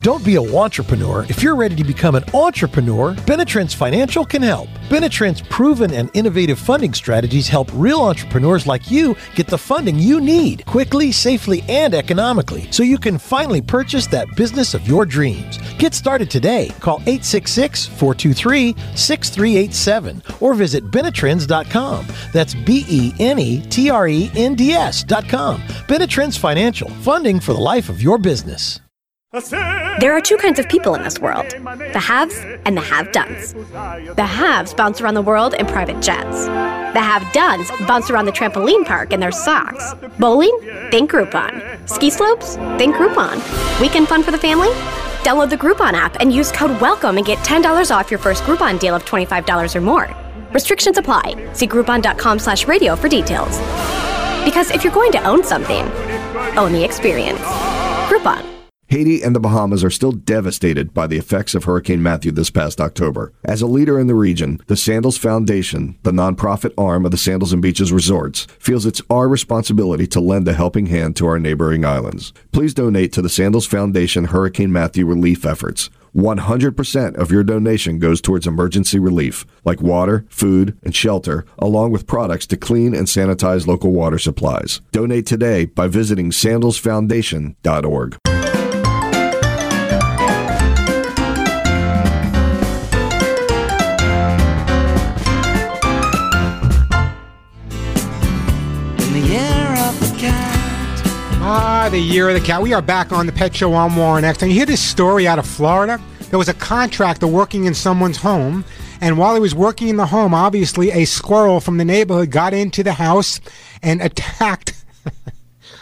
Don't be a wantrepreneur. If you're ready to become an entrepreneur, Benetrends Financial can help. Benetrends' proven and innovative funding strategies help real entrepreneurs like you get the funding you need quickly, safely, and economically, so you can finally purchase that business of your dreams. Get started today. Call eight six six, four two three, six three eight seven or visit Benetrends dot com. That's B E N E T R E N D S dot com. Benetrends Financial, funding for the life of your business. There are two kinds of people in this world, the haves and the have-dones. The haves bounce around the world in private jets. The have-dones bounce around the trampoline park in their socks. Bowling? Think Groupon. Ski slopes? Think Groupon. Weekend fun for the family? Download the Groupon app and use code WELCOME and get ten dollars off your first Groupon deal of twenty-five dollars or more. Restrictions apply. See groupon dot com slash radio for details. Because if you're going to own something, own the experience. Groupon. Haiti and the Bahamas are still devastated by the effects of Hurricane Matthew this past October. As a leader in the region, the Sandals Foundation, the nonprofit arm of the Sandals and Beaches Resorts, feels it's our responsibility to lend a helping hand to our neighboring islands. Please donate to the Sandals Foundation Hurricane Matthew relief efforts. one hundred percent of your donation goes towards emergency relief, like water, food, and shelter, along with products to clean and sanitize local water supplies. Donate today by visiting sandals foundation dot org. Ah, the year of the cat. We are back on the Pet Show. I'm Warren Eckstein. You hear this story out of Florida? There was a contractor working in someone's home, and while he was working in the home, obviously a squirrel from the neighborhood got into the house and attacked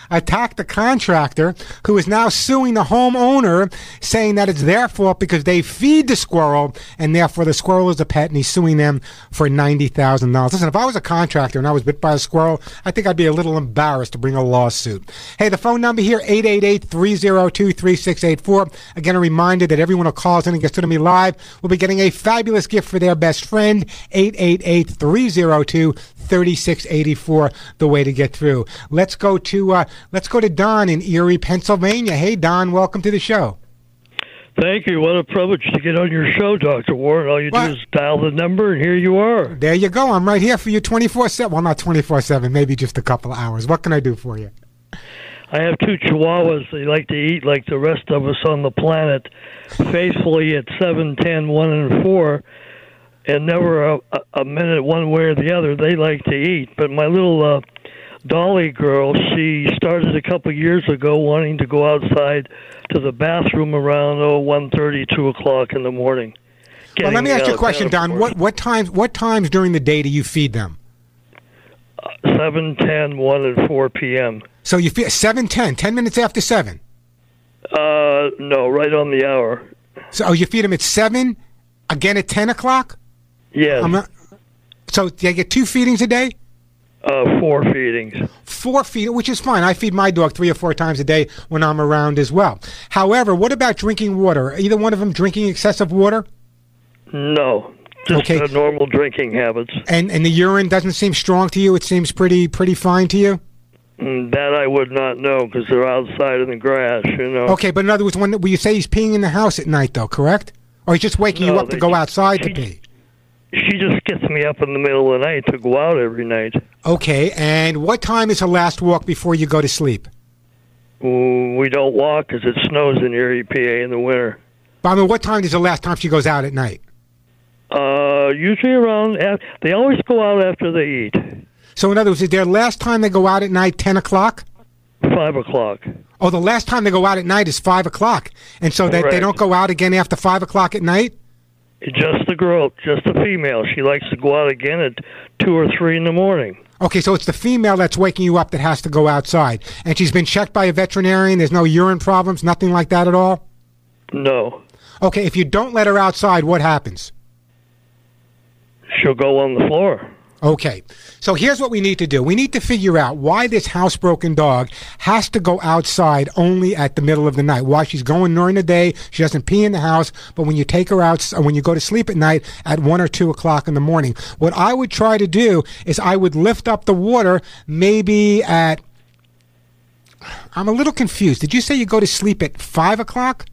attacked the contractor, who is now suing the homeowner, saying that it's their fault because they feed the squirrel, and therefore the squirrel is a pet, and he's suing them for ninety thousand dollars. Listen, if I was a contractor and I was bit by a squirrel, I think I'd be a little embarrassed to bring a lawsuit. Hey, the phone number here, eight eight eight, three oh two, three six eight four. Again, a reminder that everyone who calls in and gets to me live will be getting a fabulous gift for their best friend, eight eight eight, three oh two, three six eight four, the way to get through. Let's go to uh, let's go to Don in Erie, Pennsylvania. Hey, Don, welcome to the show. Thank you. What a privilege to get on your show, Doctor Warren. All you what? do is dial the number, and here you are. There you go. I'm right here for you twenty-four seven. Well, not twenty-four seven, maybe just a couple of hours. What can I do for you? I have two chihuahuas. They like to eat like the rest of us on the planet, faithfully at seven, ten, one, and four. And never a, a minute one way or the other. They like to eat. But my little uh, dolly girl, she started a couple years ago wanting to go outside to the bathroom around oh one thirty, two o'clock in the morning. Well, let me ask you a question, Don. What what times what times during the day do you feed them? Uh, seven, ten, one, and four p.m. So you feed seven, ten, ten minutes after seven. Uh, no, right on the hour. So oh, you feed them at seven, again at ten o'clock. Yeah. So do I get two feedings a day? Uh, four feedings. Four feedings, which is fine. I feed my dog three or four times a day when I'm around as well. However, what about drinking water? Are either one of them drinking excessive water? No. Just okay. normal drinking habits. And and the urine doesn't seem strong to you? It seems pretty pretty fine to you? That I would not know because they're outside in the grass, you know. Okay, but in other words, when, when you say he's peeing in the house at night, though, correct? Or he's just waking no, you up to go outside to pee? She just gets me up in the middle of the night to go out every night. Okay, and what time is her last walk before you go to sleep? We don't walk because it snows in Erie, P A in the winter. But I mean, what time is the last time she goes out at night? Uh, usually around, they always go out after they eat. So in other words, is their last time they go out at night ten o'clock? five o'clock. Oh, the last time they go out at night is five o'clock. And so that they, they don't go out again after five o'clock at night? Just the girl, just the female. She likes to go out again at two or three in the morning. Okay, so it's the female that's waking you up that has to go outside. And she's been checked by a veterinarian? There's no urine problems? Nothing like that at all? No. Okay, if you don't let her outside, what happens? She'll go on the floor. Okay, so here's what we need to do. We need to figure out why this housebroken dog has to go outside only at the middle of the night. Why she's going during the day, she doesn't pee in the house, but when you take her out, when you go to sleep at night at one or two o'clock in the morning. What I would try to do is I would lift up the water maybe at, I'm a little confused. Did you say you go to sleep at five o'clock?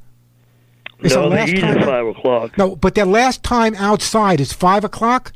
Is no, they eat at five o'clock. No, but their last time outside is five o'clock?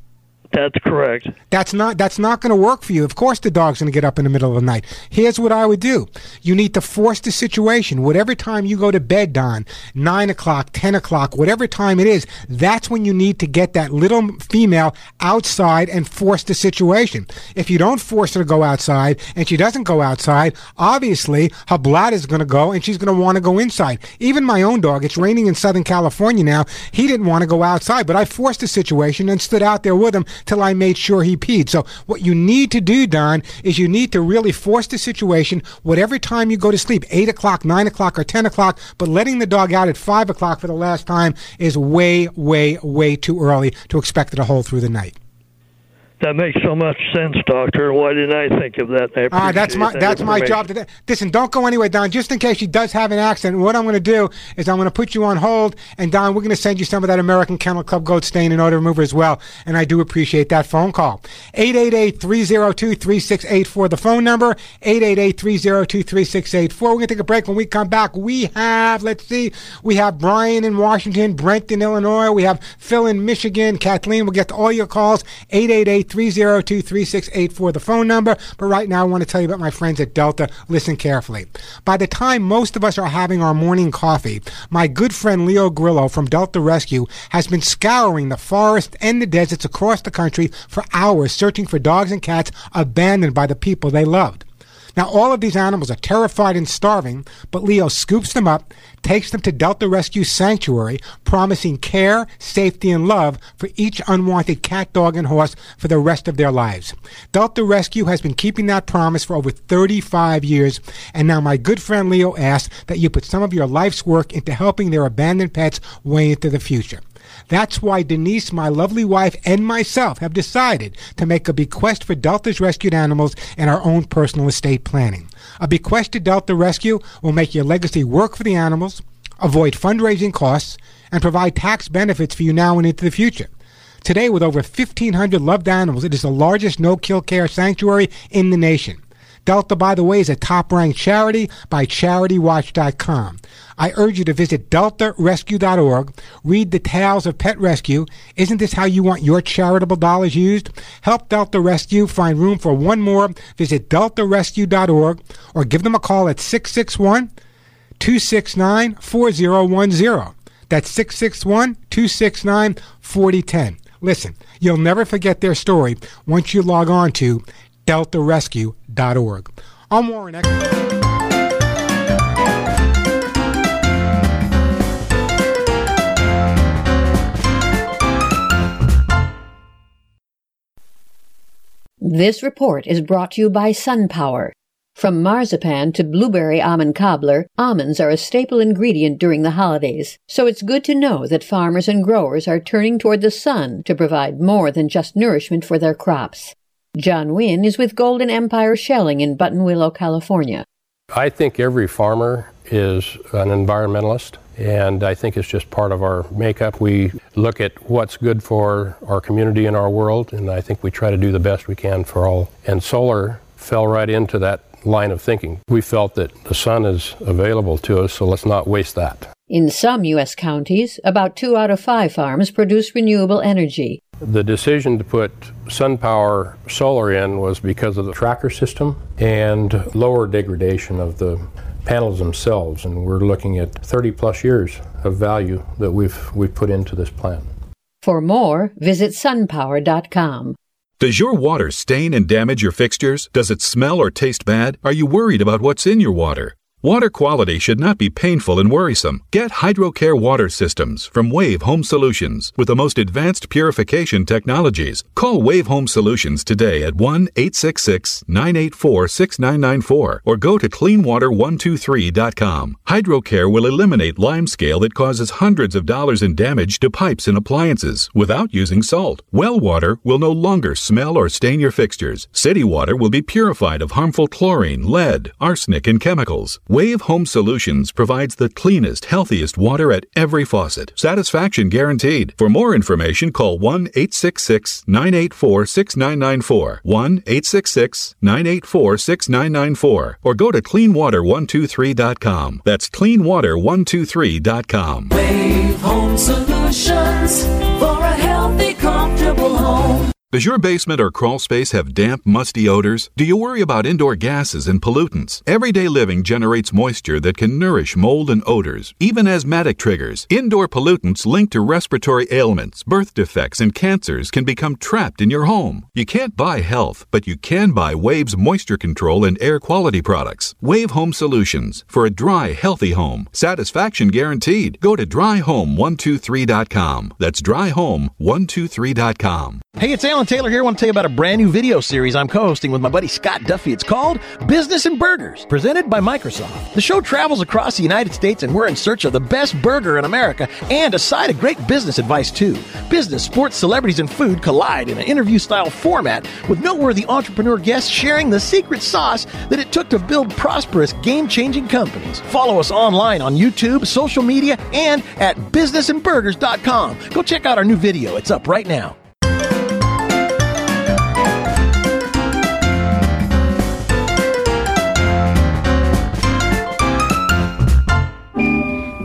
That's correct. That's not that's not going to work for you. Of course the dog's going to get up in the middle of the night. Here's what I would do. You need to force the situation. Whatever time you go to bed, Don, nine o'clock, ten o'clock, whatever time it is, that's when you need to get that little female outside and force the situation. If you don't force her to go outside and she doesn't go outside, obviously her bladder's going to go and she's going to want to go inside. Even my own dog, it's raining in Southern California now, he didn't want to go outside, but I forced the situation and stood out there with him till I made sure he peed. So what you need to do, Don, is you need to really force the situation whatever time you go to sleep, eight o'clock, nine o'clock, or ten o'clock, but letting the dog out at five o'clock for the last time is way, way, way too early to expect it to hold through the night. That makes so much sense, Doctor. Why didn't I think of that? I ah, that's my that that's my job today. Listen, don't go anywhere, Don. Just in case she does have an accident, what I'm going to do is I'm going to put you on hold. And, Don, we're going to send you some of that American Kennel Club Gold Stain and Odor Remover as well. And I do appreciate that phone call. eight eight eight, three oh two, three six eight four, the phone number. eight eight eight, three oh two, three six eight four. We're going to take a break. When we come back, we have, let's see, we have Brian in Washington, Brent in Illinois. We have Phil in Michigan. Kathleen, we'll get to all your calls. eight eight eight, three oh two, three six eight four, the phone number. But right now I want to tell you about my friends at Delta. Listen carefully. By the time most of us are having our morning coffee, my good friend Leo Grillo from Delta Rescue has been scouring the forests and the deserts across the country for hours, searching for dogs and cats abandoned by the people they loved. Now, all of these animals are terrified and starving, but Leo scoops them up, takes them to Delta Rescue Sanctuary, promising care, safety, and love for each unwanted cat, dog, and horse for the rest of their lives. Delta Rescue has been keeping that promise for over thirty-five years, and now my good friend Leo asks that you put some of your life's work into helping their abandoned pets way into the future. That's why Denise, my lovely wife, and myself have decided to make a bequest for Delta's rescued animals and our own personal estate planning. A bequest to Delta Rescue will make your legacy work for the animals, avoid fundraising costs, and provide tax benefits for you now and into the future. Today, with over fifteen hundred loved animals, it is the largest no-kill care sanctuary in the nation. Delta, by the way, is a top-ranked charity by charity watch dot com. I urge you to visit delta rescue dot org, read the tales of pet rescue. Isn't this how you want your charitable dollars used? Help Delta Rescue find room for one more. Visit delta rescue dot org or give them a call at six six one, two six nine, four oh one oh. That's six six one, two six nine, four oh one oh. Listen, you'll never forget their story once you log on to delta rescue dot org. I'm Warren Eckstein. This report is brought to you by SunPower. From marzipan to blueberry almond cobbler, almonds are a staple ingredient during the holidays, so it's good to know that farmers and growers are turning toward the sun to provide more than just nourishment for their crops. John Wynn is with Golden Empire Shelling in Button Willow, California. I think every farmer is an environmentalist, and I think it's just part of our makeup. We look at what's good for our community and our world, and I think we try to do the best we can for all. And solar fell right into that line of thinking. We felt that the sun is available to us, so let's not waste that. In some U S counties, about two out of five farms produce renewable energy. The decision to put SunPower solar in was because of the tracker system and lower degradation of the panels themselves, and we're looking at thirty plus years of value that we've we've put into this plant. For more, visit sun power dot com. Does your water stain and damage your fixtures? Does it smell or taste bad? Are you worried about what's in your water? Water quality should not be painful and worrisome. Get HydroCare water systems from Wave Home Solutions with the most advanced purification technologies. Call Wave Home Solutions today at one eight six six, nine eight four, six nine nine four or go to clean water one two three dot com. HydroCare will eliminate lime scale that causes hundreds of dollars in damage to pipes and appliances without using salt. Well water will no longer smell or stain your fixtures. City water will be purified of harmful chlorine, lead, arsenic, and chemicals. Wave Home Solutions provides the cleanest, healthiest water at every faucet. Satisfaction guaranteed. For more information, call one eight six six, nine eight four, six nine nine four, one eight six six, nine eight four, six nine nine four, or go to clean water one two three dot com. That's clean water one two three dot com. Wave Home Solutions, for a healthy, comfortable home. Does your basement or crawl space have damp, musty odors? Do you worry about indoor gases and pollutants? Everyday living generates moisture that can nourish mold and odors, even asthmatic triggers. Indoor pollutants linked to respiratory ailments, birth defects, and cancers can become trapped in your home. You can't buy health, but you can buy Wave's moisture control and air quality products. Wave Home Solutions for a dry, healthy home. Satisfaction guaranteed. Go to dry home one two three dot com. That's dry home one two three dot com. Hey, it's Alan. Taylor here. I want to tell you about a brand new video series I'm co-hosting with my buddy Scott Duffy. It's called Business and Burgers, presented by Microsoft. The show travels across the United States, and we're in search of the best burger in America and a side of great business advice, too. Business, sports, celebrities, and food collide in an interview-style format with noteworthy entrepreneur guests sharing the secret sauce that it took to build prosperous, game-changing companies. Follow us online on YouTube, social media, and at business and burgers dot com. Go check out our new video. It's up right now.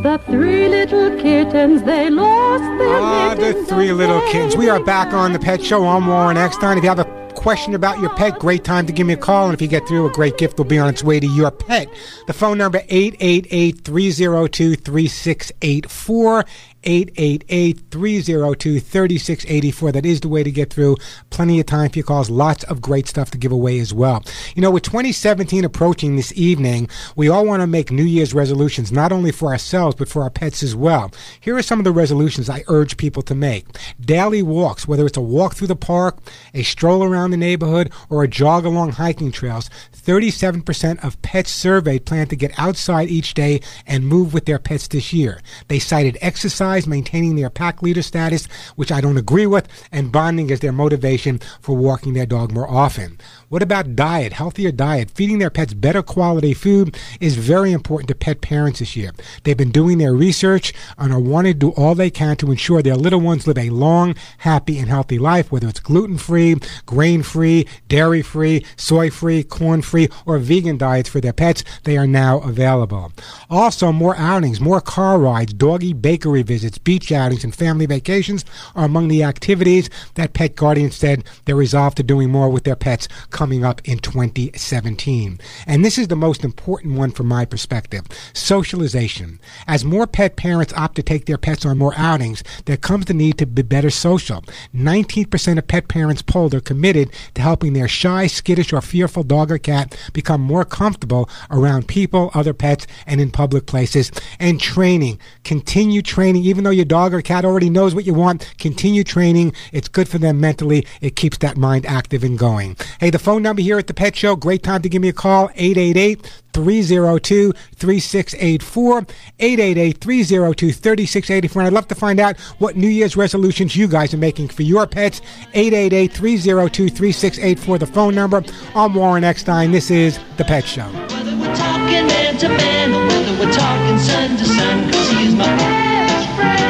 The three little kittens, they lost their Ah, the three little kittens. We are back on The Pet Show. I'm Warren Eckstein. If you have a question about your pet, great time to give me a call. And if you get through, a great gift will be on its way to your pet. The phone number, eight eight eight, three oh two, three six eight four. eight eight eight, three oh two, three six eight four. That is the way to get through. Plenty of time for your calls. Lots of great stuff to give away as well. You know, with twenty seventeen approaching this evening, we all want to make New Year's resolutions, not only for ourselves, but for our pets as well. Here are some of the resolutions I urge people to make. Daily walks, whether it's a walk through the park, a stroll around the neighborhood, or a jog along hiking trails. thirty-seven percent of pets surveyed plan to get outside each day and move with their pets this year. They cited exercise, maintaining their pack leader status, which I don't agree with, and bonding as their motivation for walking their dog more often. What about diet? Healthier diet. Feeding their pets better quality food is very important to pet parents this year. They've been doing their research and are wanting to do all they can to ensure their little ones live a long, happy, and healthy life, whether it's gluten-free, grain-free, dairy-free, soy-free, corn-free, or vegan diets for their pets. They are now available. Also, more outings, more car rides, doggy bakery visits, its beach outings, and family vacations are among the activities that pet guardians said they're resolved to doing more with their pets coming up in twenty seventeen. And this is the most important one from my perspective, socialization. As more pet parents opt to take their pets on more outings, there comes the need to be better social. nineteen percent of pet parents polled are committed to helping their shy, skittish, or fearful dog or cat become more comfortable around people, other pets, and in public places. And training, continue training. Even though your dog or cat already knows what you want, continue training. It's good for them mentally. It keeps that mind active and going. Hey, the phone number here at The Pet Show, great time to give me a call, eight eight eight, three oh two, three six eight four, eight eight eight, three oh two, three six eight four. And I'd love to find out what New Year's resolutions you guys are making for your pets. eight eight eight, three oh two, three six eight four, the phone number. I'm Warren Eckstein. This is The Pet Show. Whether we're talking man to man or whether we're talking sun to sun, because he's my best friend.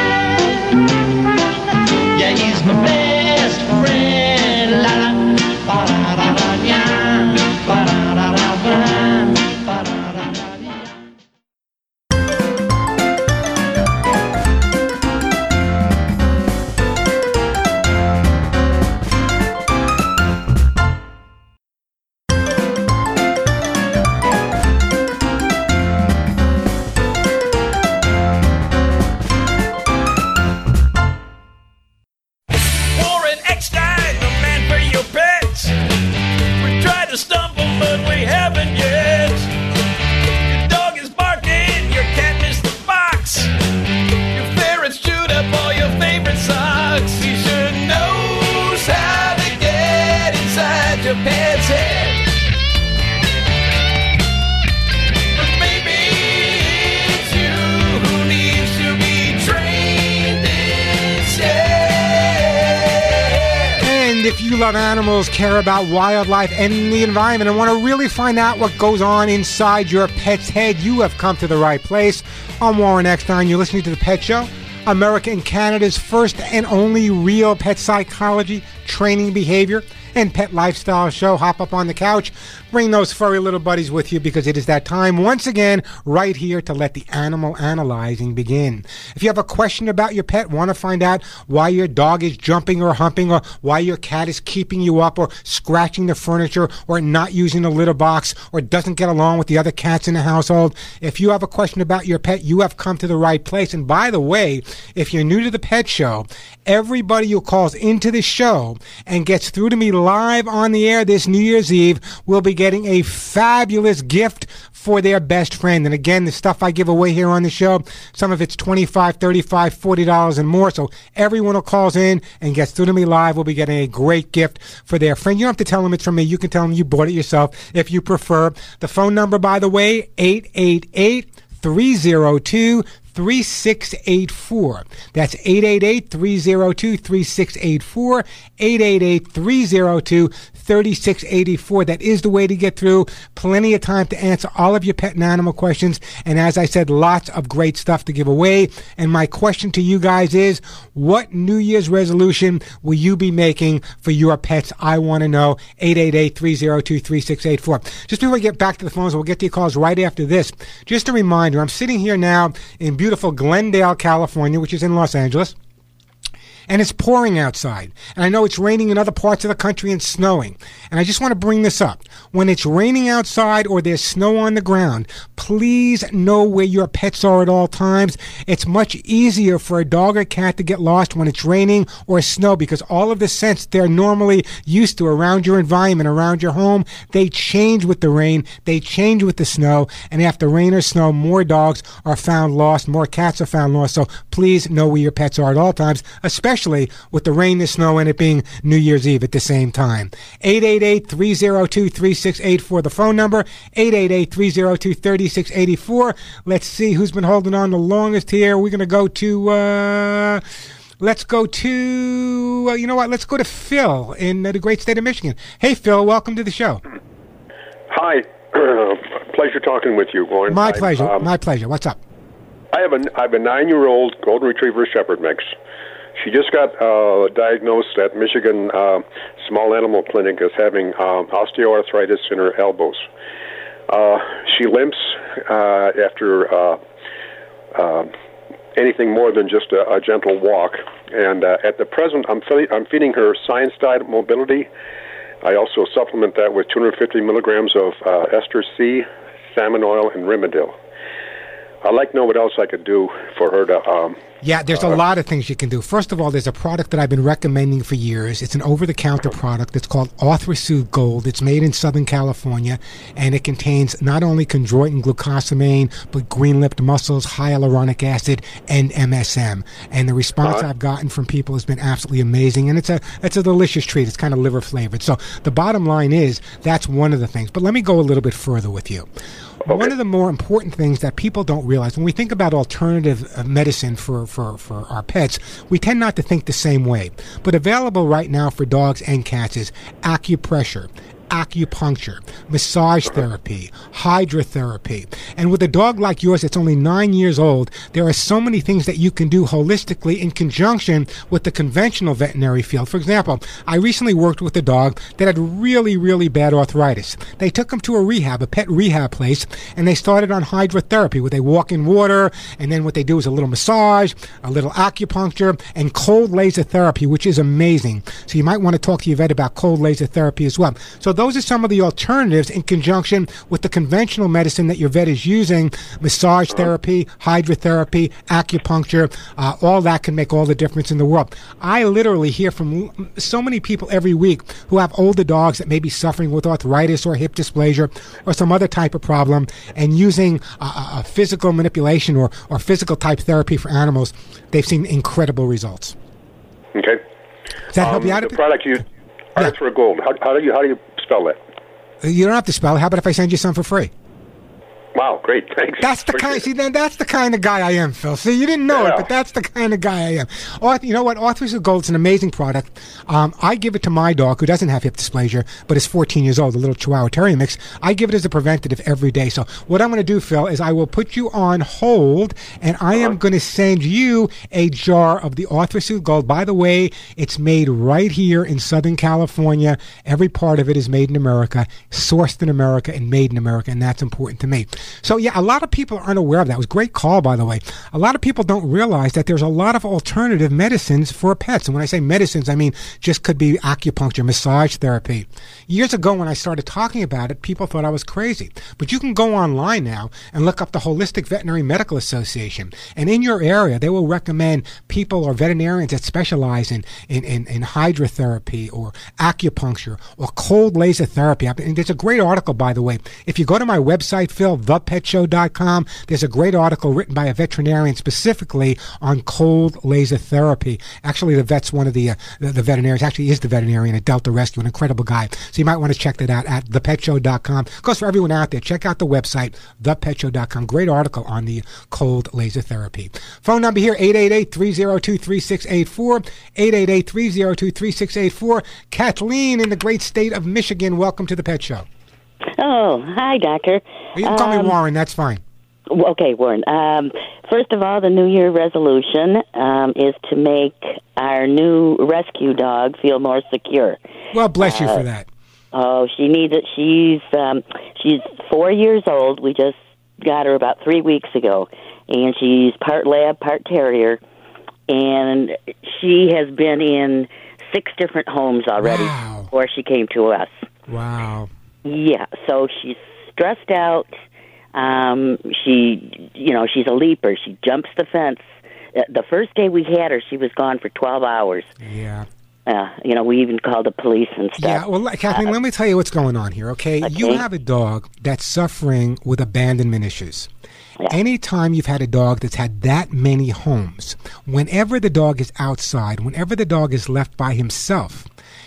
Yeah, he's my best friend. La la ba da da da yeah, ba da da da ba da da da yeah. Stumble, but we haven't yet. Your dog is barking, your cat missed the box. Your ferrets chewed up all your favorite socks. He sure knows how to get inside your pet's head. If you love animals, care about wildlife and the environment, and want to really find out what goes on inside your pet's head, you have come to the right place. I'm Warren Eckstein. You're listening to The Pet Show, America and Canada's first and only real pet psychology, training, behavior, and pet lifestyle show. Hop up on the couch, bring those furry little buddies with you, because it is that time once again right here to let the animal analyzing begin. If you have a question about your pet, want to find out why your dog is jumping or humping, or why your cat is keeping you up or scratching the furniture or not using the litter box or doesn't get along with the other cats in the household, if you have a question about your pet, you have come to the right place. And by the way, if you're new to The Pet Show, everybody who calls into the show and gets through to me live on the air this New Year's Eve will be getting a fabulous gift for their best friend. And again, the stuff I give away here on the show, some of it's twenty-five dollars, thirty-five dollars, forty dollars and more. So everyone who calls in and gets through to me live will be getting a great gift for their friend. You don't have to tell them it's from me. You can tell them you bought it yourself if you prefer. The phone number, by the way, eight eight eight, three zero two, three six eight four. That's eight eight eight, three zero two, three six eight four, eight eight eight, three zero two, three six eight four. That is the way to get through. Plenty of time to answer all of your pet and animal questions. And as I said, lots of great stuff to give away. And my question to you guys is, what New Year's resolution will you be making for your pets? I want to know. eight eight eight, three zero two, three six eight four. Just before we get back to the phones, we'll get to your calls right after this. Just a reminder, I'm sitting here now in beautiful Glendale, California, which is in Los Angeles. And it's pouring outside. And I know it's raining in other parts of the country and snowing. And I just want to bring this up. When it's raining outside or there's snow on the ground, please know where your pets are at all times. It's much easier for a dog or cat to get lost when it's raining or snow because all of the scents they're normally used to around your environment, around your home, they change with the rain, they change with the snow. And after rain or snow, more dogs are found lost, more cats are found lost. So please know where your pets are at all times, especially Especially with the rain, the snow, and it being New Year's Eve at the same time. eight eight eight, three zero two, three six eight four, the phone number, eight eight eight, three zero two, three six eight four. Let's see who's been holding on the longest here. We're going to go to, uh, let's go to, uh, you know what, let's go to Phil in uh, the great state of Michigan. Hey, Phil, welcome to the show. Hi. Pleasure talking with you, Warren. My I, pleasure. Um, My pleasure. What's up? I have a, I have a nine-year-old Golden Retriever Shepherd mix. She just got uh, diagnosed at Michigan uh, Small Animal Clinic as having um, osteoarthritis in her elbows. Uh, she limps uh, after uh, uh, anything more than just a, a gentle walk. And uh, at the present, I'm, fe- I'm feeding her Science-Diet Mobility. I also supplement that with two hundred fifty milligrams of uh, ester C, salmon oil, and Rimadyl. I'd like to know what else I could do for her to... Um, yeah, there's uh, a lot of things you can do. First of all, there's a product that I've been recommending for years. It's an over-the-counter product. It's called Orthosil Gold. It's made in Southern California, and it contains not only chondroitin glucosamine, but green-lipped mussels, hyaluronic acid, and M S M. And the response uh-huh. I've gotten from people has been absolutely amazing, and it's a it's a delicious treat. It's kind of liver-flavored. So the bottom line is that's one of the things. But let me go a little bit further with you. Okay. One of the more important things that people don't realize, when we think about alternative medicine for, for, for our pets, we tend not to think the same way. But available right now for dogs and cats is acupressure, acupuncture, massage therapy, hydrotherapy. And with a dog like yours that's only nine years old, there are so many things that you can do holistically in conjunction with the conventional veterinary field. For example, I recently worked with a dog that had really, really bad arthritis. They took him to a rehab, a pet rehab place, and they started on hydrotherapy where they walk in water, and then what they do is a little massage, a little acupuncture, and cold laser therapy, which is amazing. So you might want to talk to your vet about cold laser therapy as well. So those Those are some of the alternatives in conjunction with the conventional medicine that your vet is using, massage therapy, hydrotherapy, acupuncture, uh, all that can make all the difference in the world. I literally hear from so many people every week who have older dogs that may be suffering with arthritis or hip dysplasia or some other type of problem, and using uh, a physical manipulation or, or physical type therapy for animals, they've seen incredible results. Okay. Does that um, help you out? The product you... Yeah. Arthur Gold. How, how do you... How do you spell it? You don't have to spell it. How about if I send you some for free? Wow, great. Thanks. That's the Appreciate kind. It. See, then that's the kind of guy I am, Phil. See, you didn't know yeah. it, but that's the kind of guy I am. Auth- you know what? Orthosil Gold's an amazing product. Um, I give it to my dog who doesn't have hip dysplasia, but is fourteen years old, a little Chihuahua Terrier mix. I give it as a preventative every day. So what I'm going to do, Phil, is I will put you on hold, and I uh-huh. am going to send you a jar of the Orthosil Gold. By the way, it's made right here in Southern California. Every part of it is made in America, sourced in America, and made in America, and that's important to me. So, yeah, a lot of people aren't aware of that. It was a great call, by the way. A lot of people don't realize that there's a lot of alternative medicines for pets. And when I say medicines, I mean just could be acupuncture, massage therapy. Years ago when I started talking about it, people thought I was crazy. But you can go online now and look up the Holistic Veterinary Medical Association. And in your area, they will recommend people or veterinarians that specialize in, in, in, in hydrotherapy or acupuncture or cold laser therapy. And there's a great article, by the way. If you go to my website, Phil, the pet show dot com, there's a great article written by a veterinarian specifically on cold laser therapy. Actually, the vet's one of the, uh, the, the veterinarians. Actually, is the veterinarian at Delta Rescue, an incredible guy. So you might want to check that out at the pet show dot com. Of course, for everyone out there, check out the website, the pet show dot com. Great article on the cold laser therapy. Phone number here, eight eight eight, three oh two, three six eight four, eight eight eight, three oh two, three six eight four. Kathleen in the great state of Michigan, welcome to the Pet Show. Oh, hi, Doctor. You can call um, me Warren. That's fine. Okay, Warren. Um, first of all, the New Year resolution um, is to make our new rescue dog feel more secure. Well, bless uh, you for that. Oh, she needs it. She's um, she's four years old. We just got her about three weeks ago, and she's part lab, part terrier, and she has been in six different homes already wow. before she came to us. Wow. Yeah, so she's stressed out. Um, she, you know, she's a leaper. She jumps the fence. The first day we had her, she was gone for twelve hours. Yeah. Uh, you know, we even called the police and stuff. Yeah, well, Kathleen, uh, let me tell you what's going on here, okay? okay? You have a dog that's suffering with abandonment issues. Yeah. Anytime you've had a dog that's had that many homes, whenever the dog is outside, whenever the dog is left by himself,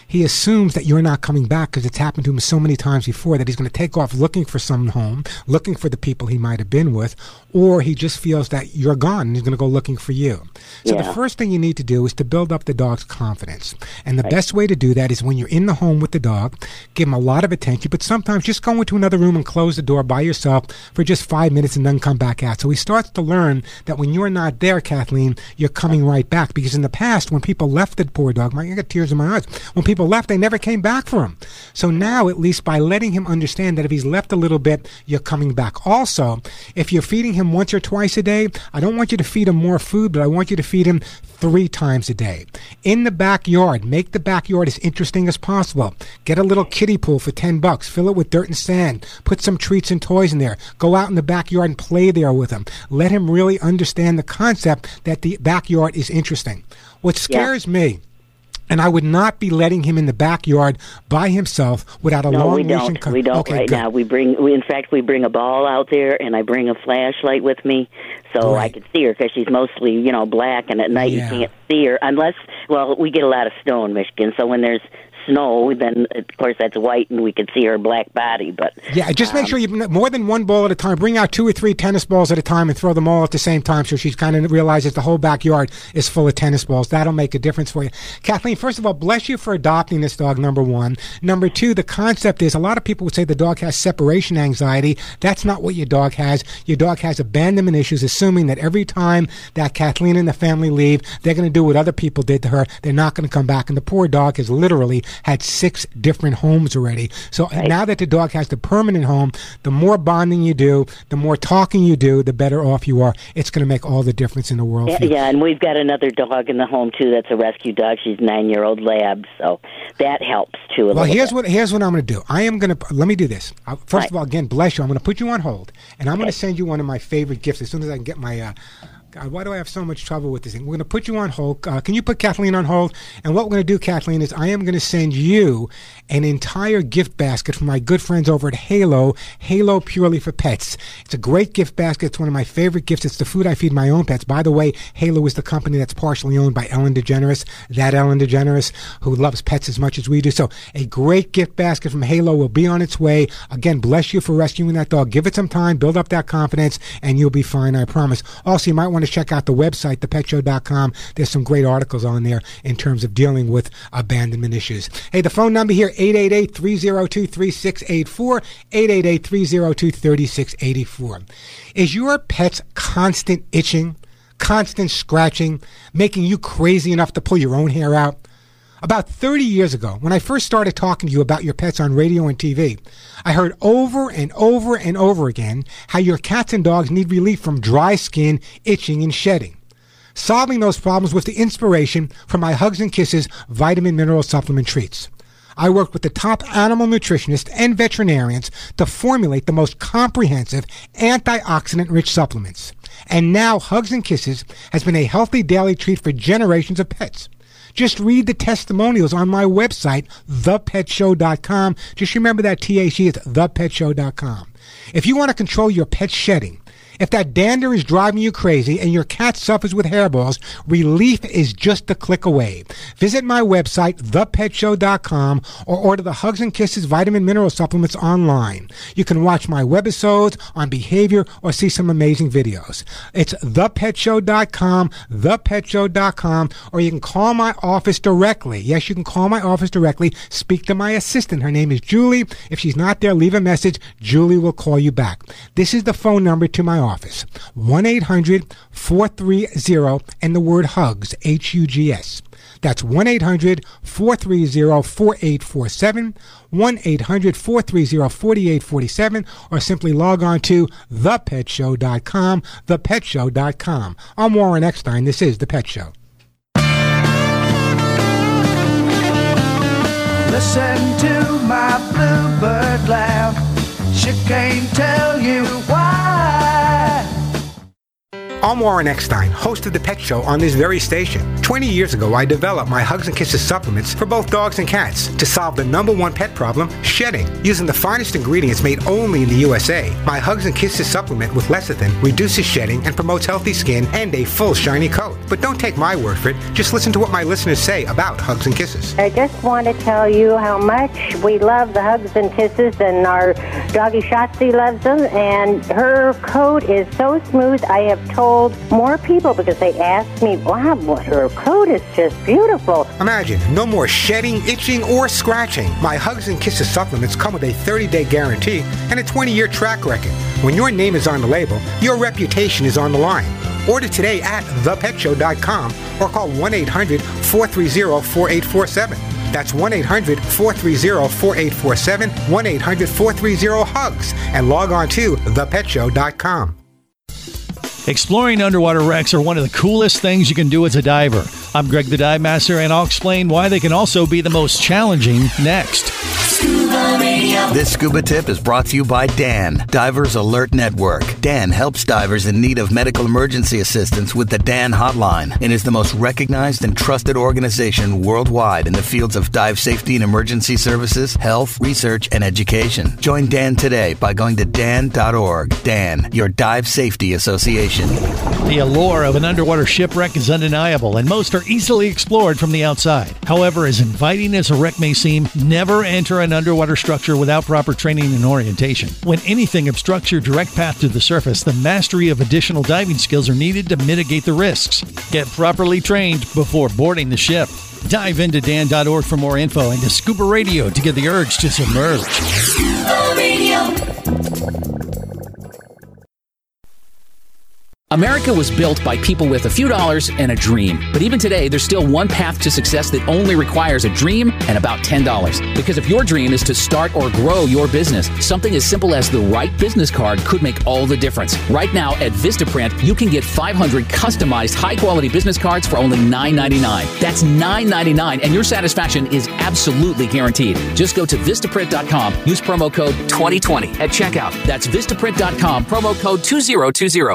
he assumes that you're not coming back because it's happened to him so many times before that he's going to take off looking for some home, looking for the people he might have been with, or he just feels that you're gone and he's going to go looking for you. So yeah. the first thing you need to do is to build up the dog's confidence. And the right. best way to do that is when you're in the home with the dog, give him a lot of attention, but sometimes just go into another room and close the door by yourself for just five minutes and then come back out. So he starts to learn that when you're not there, Kathleen, you're coming right back. Because in the past, when people left the poor dog, my, I got tears in my eyes, when people left, they never came back for him. So now, at least by letting him understand that if he's left a little bit, you're coming back. Also, if you're feeding him once or twice a day, I don't want you to feed him more food, but I want you to feed him three times a day. In the backyard, make the backyard as interesting as possible. Get a little kiddie pool for ten bucks. Fill it with dirt and sand. Put some treats and toys in there. Go out in the backyard and play there with him. Let him really understand the concept that the backyard is interesting. What scares yeah. me, and I would not be letting him in the backyard by himself without a no, long leash. No, we don't. Co- we don't okay, right good. now. We bring. We, in fact, we bring a ball out there, and I bring a flashlight with me, so right. I can see her because she's mostly, you know, black, and at night yeah. you can't see her unless. Well, we get a lot of snow in Michigan, so when there's snow, then of course that's white, and we can see her black body. But yeah, just um, make sure you more than one ball at a time. Bring out two or three tennis balls at a time and throw them all at the same time, so she kind of realizes the whole backyard is full of tennis balls. That'll make a difference for you, Kathleen. First of all, bless you for adopting this dog. Number one, number two, the concept is a lot of people would say the dog has separation anxiety. That's not what your dog has. Your dog has abandonment issues, assuming that every time that Kathleen and the family leave, they're going to do what other people did to her. They're not going to come back, and the poor dog is literally had six different homes already. So right. now that the dog has the permanent home, the more bonding you do, the more talking you do, the better off you are. It's going to make all the difference in the world. Yeah, yeah, and we've got another dog in the home, too, that's a rescue dog. She's a nine-year-old lab, so that helps, too, a well, little here's bit. Well, here's what I'm going to do. I am going to, let me do this. First right. of all, again, bless you. I'm going to put you on hold, and I'm okay. going to send you one of my favorite gifts as soon as I can get my... Uh, God, why do I have so much trouble with this thing? We're going to put you on hold. Uh, can you put Kathleen on hold? And what we're going to do, Kathleen, is I am going to send you an entire gift basket from my good friends over at Halo, Halo Purely for Pets. It's a great gift basket. It's one of my favorite gifts. It's the food I feed my own pets. By the way, Halo is the company that's partially owned by Ellen DeGeneres, that Ellen DeGeneres who loves pets as much as we do. So a great gift basket from Halo will be on its way. Again, bless you for rescuing that dog. Give it some time, build up that confidence, and you'll be fine, I promise. Also, you might want to check out the website, the pet show dot com. There's some great articles on there in terms of dealing with abandonment issues. Hey, the phone number here, eight eight eight, three oh two, three six eight four, eight eight eight, three oh two, three six eight four. Is your pet's constant itching, constant scratching, making you crazy enough to pull your own hair out? About thirty years ago, when I first started talking to you about your pets on radio and T V, I heard over and over and over again how your cats and dogs need relief from dry skin, itching, and shedding. Solving those problems was the inspiration for my Hugs and Kisses vitamin mineral supplement treats. I worked with the top animal nutritionists and veterinarians to formulate the most comprehensive antioxidant-rich supplements. And now Hugs and Kisses has been a healthy daily treat for generations of pets. Just read the testimonials on my website, the pet show dot com. Just remember that T H E is the pet show dot com. If you want to control your pet's shedding, if that dander is driving you crazy and your cat suffers with hairballs, relief is just a click away. Visit my website, the pet show dot com, or order the Hugs and Kisses Vitamin Mineral Supplements online. You can watch my webisodes on behavior or see some amazing videos. It's the pet show dot com, the pet show dot com, or you can call my office directly. Yes, you can call my office directly. Speak to my assistant. Her name is Julie. If she's not there, leave a message. Julie will call you back. This is the phone number to my office. office, one eight hundred four three zero and the word HUGS, H U G S. That's one eight hundred four three zero four eight four seven, one eight hundred four three zero four eight four seven, or simply log on to the pet show dot com, the pet show dot com. I'm Warren Eckstein. This is The Pet Show. Listen to my bluebird laugh. She can't tell you why. I'm Warren Eckstein, host of The Pet Show on this very station. twenty years ago, I developed my Hugs and Kisses supplements for both dogs and cats to solve the number one pet problem, shedding. Using the finest ingredients made only in the U S A, my Hugs and Kisses supplement with lecithin reduces shedding and promotes healthy skin and a full shiny coat. But don't take my word for it. Just listen to what my listeners say about Hugs and Kisses. I just want to tell you how much we love the Hugs and Kisses, and our doggy Shotzi loves them, and her coat is so smooth. I have told more people because they asked me, wow, her coat is just beautiful. Imagine, no more shedding, itching, or scratching. My Hugs and Kisses supplements come with a thirty day guarantee and a twenty year track record. When your name is on the label, your reputation is on the line. Order today at the pet show dot com or call one eight hundred four three zero four eight four seven. That's one eight hundred four three zero four eight four seven, one eight hundred four three zero HUGS, and log on to the pet show dot com. Exploring underwater wrecks are one of the coolest things you can do as a diver. I'm Greg the Dive Master, and I'll explain why they can also be the most challenging next. Scuba Radio. This scuba tip is brought to you by D A N, Divers Alert Network. D A N helps divers in need of medical emergency assistance with the D A N hotline and is the most recognized and trusted organization worldwide in the fields of dive safety and emergency services, health, research, and education. Join D A N today by going to dan dot org. D A N, your dive safety association. The allure of an underwater shipwreck is undeniable, and most are easily explored from the outside. However, as inviting as a wreck may seem, never enter an underwater structure without proper training and orientation. When anything obstructs your direct path to the surface, the mastery of additional diving skills are needed to mitigate the risks. Get properly trained before boarding the ship. Dive into dan dot org for more info and to Scuba Radio to get the urge to submerge. Scuba Radio. America was built by people with a few dollars and a dream. But even today, there's still one path to success that only requires a dream and about ten dollars. Because if your dream is to start or grow your business, something as simple as the right business card could make all the difference. Right now at Vistaprint, you can get five hundred customized high-quality business cards for only nine ninety-nine. That's nine ninety-nine, and your satisfaction is absolutely guaranteed. Just go to Vistaprint dot com, use promo code twenty twenty at checkout. That's Vistaprint dot com, promo code two zero two zero.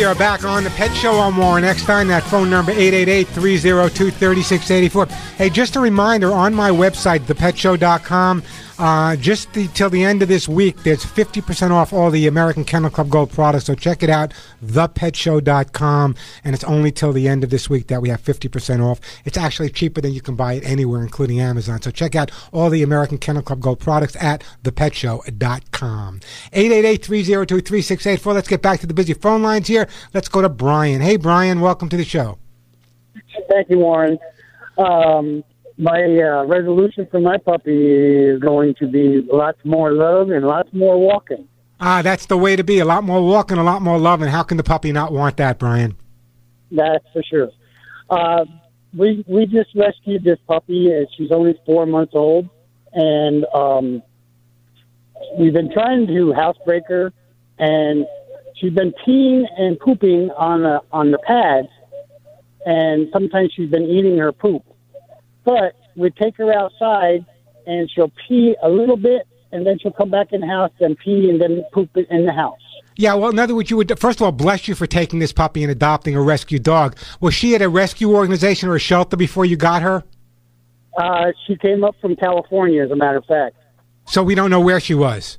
Are back on the Pet Show. I'm Warren Eckstein. That phone number, eight eight eight, three oh two, three six eight four. Hey, just a reminder, on my website, the pet show dot com, uh, just the, till the end of this week, there's fifty percent off all the American Kennel Club Gold products, so check it out, the pet show dot com, and it's only till the end of this week that we have fifty percent off. It's actually cheaper than you can buy it anywhere, including Amazon, so check out all the American Kennel Club Gold products at the pet show dot com. eight eight eight, three oh two, three six eight four. Let's get back to the busy phone lines here. Let's go to Brian. Hey, Brian, welcome to the show. Thank you, Warren. Um, my uh, resolution for my puppy is going to be lots more love and lots more walking. Ah, that's the way to be. A lot more walking, a lot more love. And how can the puppy not want that, Brian? That's for sure. Uh, we we just rescued this puppy. She's only four months old. And um, we've been trying to housebreak her, and she's been peeing and pooping on the, on the pads, and sometimes she's been eating her poop. But we take her outside, and she'll pee a little bit, and then she'll come back in the house and pee and then poop it in the house. Yeah, well, in other words, you would, first of all, bless you for taking this puppy and adopting a rescue dog. Was she at a rescue organization or a shelter before you got her? Uh, she came up from California, as a matter of fact. So we don't know where she was?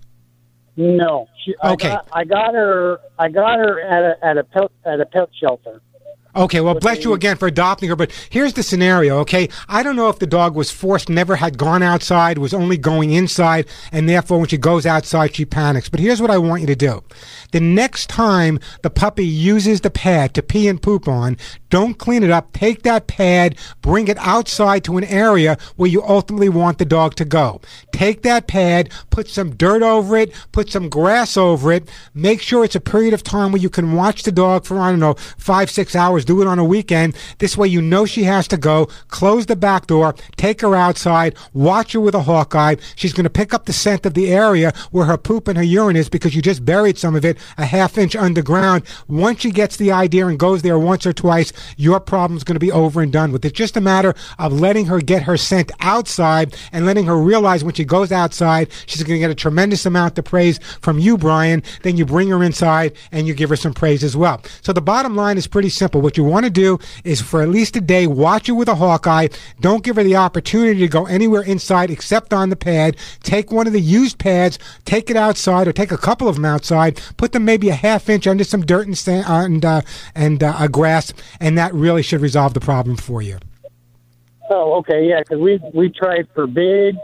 No. She, okay. I got, I got her. I got her at a at a pet, at a pet shelter. Okay. Well, bless you again for adopting her. But here's the scenario. Okay. I don't know if the dog was forced, never had gone outside, was only going inside, and therefore when she goes outside, she panics. But here's what I want you to do: the next time the puppy uses the pad to pee and poop on, don't clean it up. Take that pad, bring it outside to an area where you ultimately want the dog to go. Take that pad, put some dirt over it, put some grass over it. Make sure it's a period of time where you can watch the dog for, I don't know, five, six hours. Do it on a weekend. This way you know she has to go. Close the back door, take her outside, watch her with a hawk eye. She's going to pick up the scent of the area where her poop and her urine is because you just buried some of it a half inch underground. Once she gets the idea and goes there once or twice, your problem's going to be over and done with. It's just a matter of letting her get her scent outside and letting her realize when she goes outside, she's going to get a tremendous amount of praise from you, Brian. Then you bring her inside and you give her some praise as well. So the bottom line is pretty simple. What you want to do is for at least a day, watch her with a hawk eye. Don't give her the opportunity to go anywhere inside except on the pad. Take one of the used pads, take it outside or take a couple of them outside, put them maybe a half inch under some dirt and sand, uh, and, uh, and uh, grass, and And that really should resolve the problem for you. Oh, okay, yeah, because we we tried for big,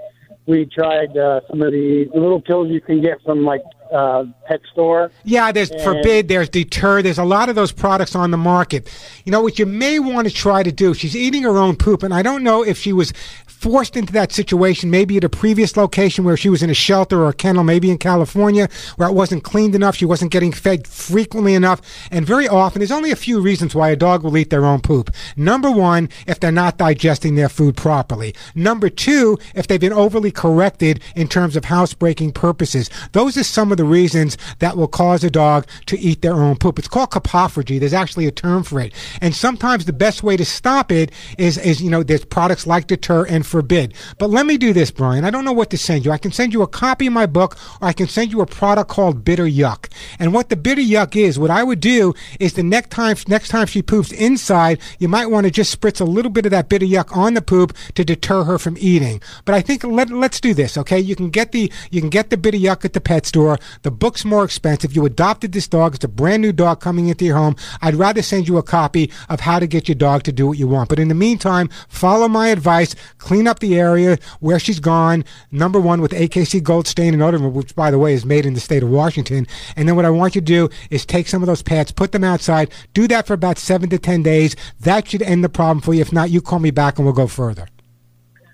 we tried uh, some of the little pills you can get from like uh, pet store. Yeah, there's and Forbid, there's Deter, there's a lot of those products on the market. You know what you may want to try to do? She's eating her own poop, and I don't know if she was forced into that situation, maybe at a previous location where she was in a shelter or a kennel, maybe in California, where it wasn't cleaned enough, she wasn't getting fed frequently enough, and very often, there's only a few reasons why a dog will eat their own poop. Number one, if they're not digesting their food properly. Number two, if they've been overly corrected in terms of housebreaking purposes. Those are some of the reasons that will cause a dog to eat their own poop. It's called coprophagy. There's actually a term for it. And sometimes the best way to stop it is, is you know, there's products like Deter and Forbid. But let me do this, Brian. I don't know what to send you. I can send you a copy of my book, or I can send you a product called Bitter Yuck. And what the Bitter Yuck is, what I would do is the next time next time she poops inside, you might want to just spritz a little bit of that Bitter Yuck on the poop to deter her from eating. But I think let, let's do this, okay? You can get the you can get the Bitter Yuck at the pet store. The book's more expensive. You adopted this dog. It's a brand new dog coming into your home. I'd rather send you a copy of How to Get Your Dog to Do What You Want. But in the meantime, follow my advice. Clean up the area where she's gone. Number one, with A K C Gold Stain and Odor, which, by the way, is made in the state of Washington. And then what I want you to do is take some of those pads, put them outside. Do that for about seven to ten days. That should end the problem for you. If not, you call me back and we'll go further.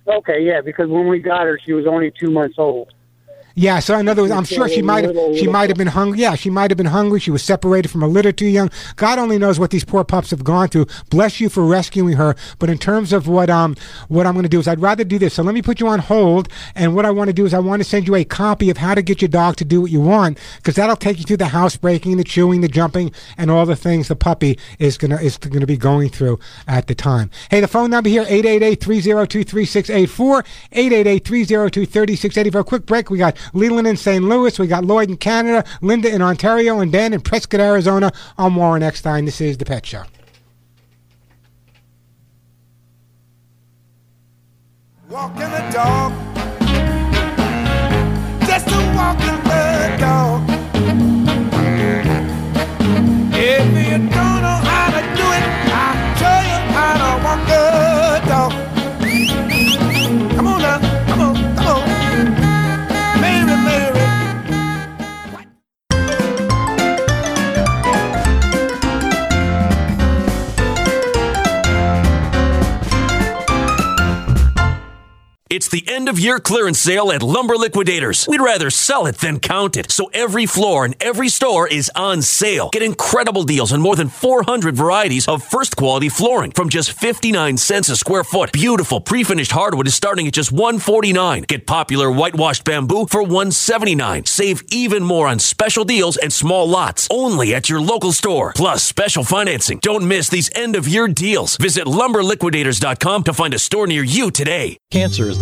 Okay, yeah, because when we got her, she was only two months old. Yeah, so in other words, I'm sure she might have she might have been hungry. Yeah, she might have been hungry. She was separated from her litter too young. God only knows what these poor pups have gone through. Bless you for rescuing her. But in terms of what um what I'm going to do is I'd rather do this. So let me put you on hold. And what I want to do is I want to send you a copy of How to Get Your Dog to Do What You Want, because that'll take you through the housebreaking, the chewing, the jumping, and all the things the puppy is gonna is gonna be going through at the time. Hey, the phone number here, eight eight eight, three oh two, three six eight four, eight eight eight, three oh two, three six eight four. A quick break. We got Leland in Saint Louis. We got Lloyd in Canada, Linda in Ontario, and Dan in Prescott, Arizona. I'm Warren Eckstein. This is The Pet Show. Walking the dog, just a walking the dog. If you don't know how to do it, I'll tell you how to walk the dog. Come on now, come on, come on. It's the end-of-year clearance sale at Lumber Liquidators. We'd rather sell it than count it. So every floor and every store is on sale. Get incredible deals on more than four hundred varieties of first-quality flooring from just fifty-nine cents a square foot. Beautiful pre-finished hardwood is starting at just one forty-nine. Get popular whitewashed bamboo for one seventy-nine. Save even more on special deals and small lots only at your local store. Plus special financing. Don't miss these end-of-year deals. Visit lumber liquidators dot com to find a store near you today. Cancer is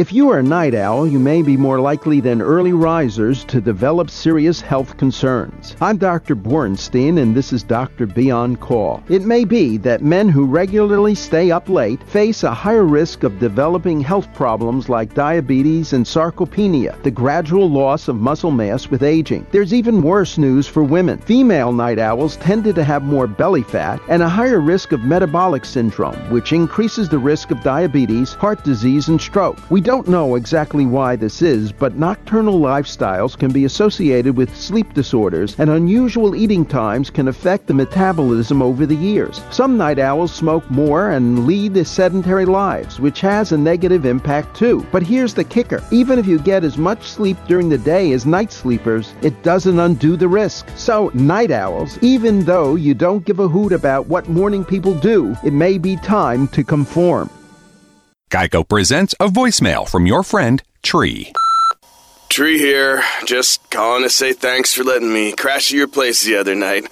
If you are a night owl, you may be more likely than early risers to develop serious health concerns. I'm Doctor Borenstein, and this is Doctor Be On Call. It may be that men who regularly stay up late face a higher risk of developing health problems like diabetes and sarcopenia, the gradual loss of muscle mass with aging. There's even worse news for women. Female night owls tended to have more belly fat and a higher risk of metabolic syndrome, which increases the risk of diabetes, heart disease, and stroke. We don't know exactly why this is, but nocturnal lifestyles can be associated with sleep disorders, and unusual eating times can affect the metabolism over the years. Some night owls smoke more and lead sedentary lives, which has a negative impact too. But here's the kicker. Even if you get as much sleep during the day as night sleepers, it doesn't undo the risk. So night owls, even though you don't give a hoot about what morning people do, it may be time to conform. Geico presents a voicemail from your friend, Tree. Tree here. Just calling to say thanks for letting me crash at your place the other night.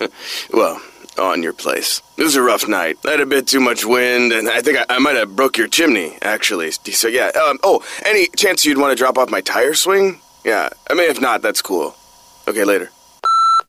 Well, on your place. It was a rough night. I had a bit too much wind, and I think I, I might have broke your chimney, actually. So, yeah. Um, oh, any chance you'd want to drop off my tire swing? Yeah. I mean, if not, that's cool. Okay, later.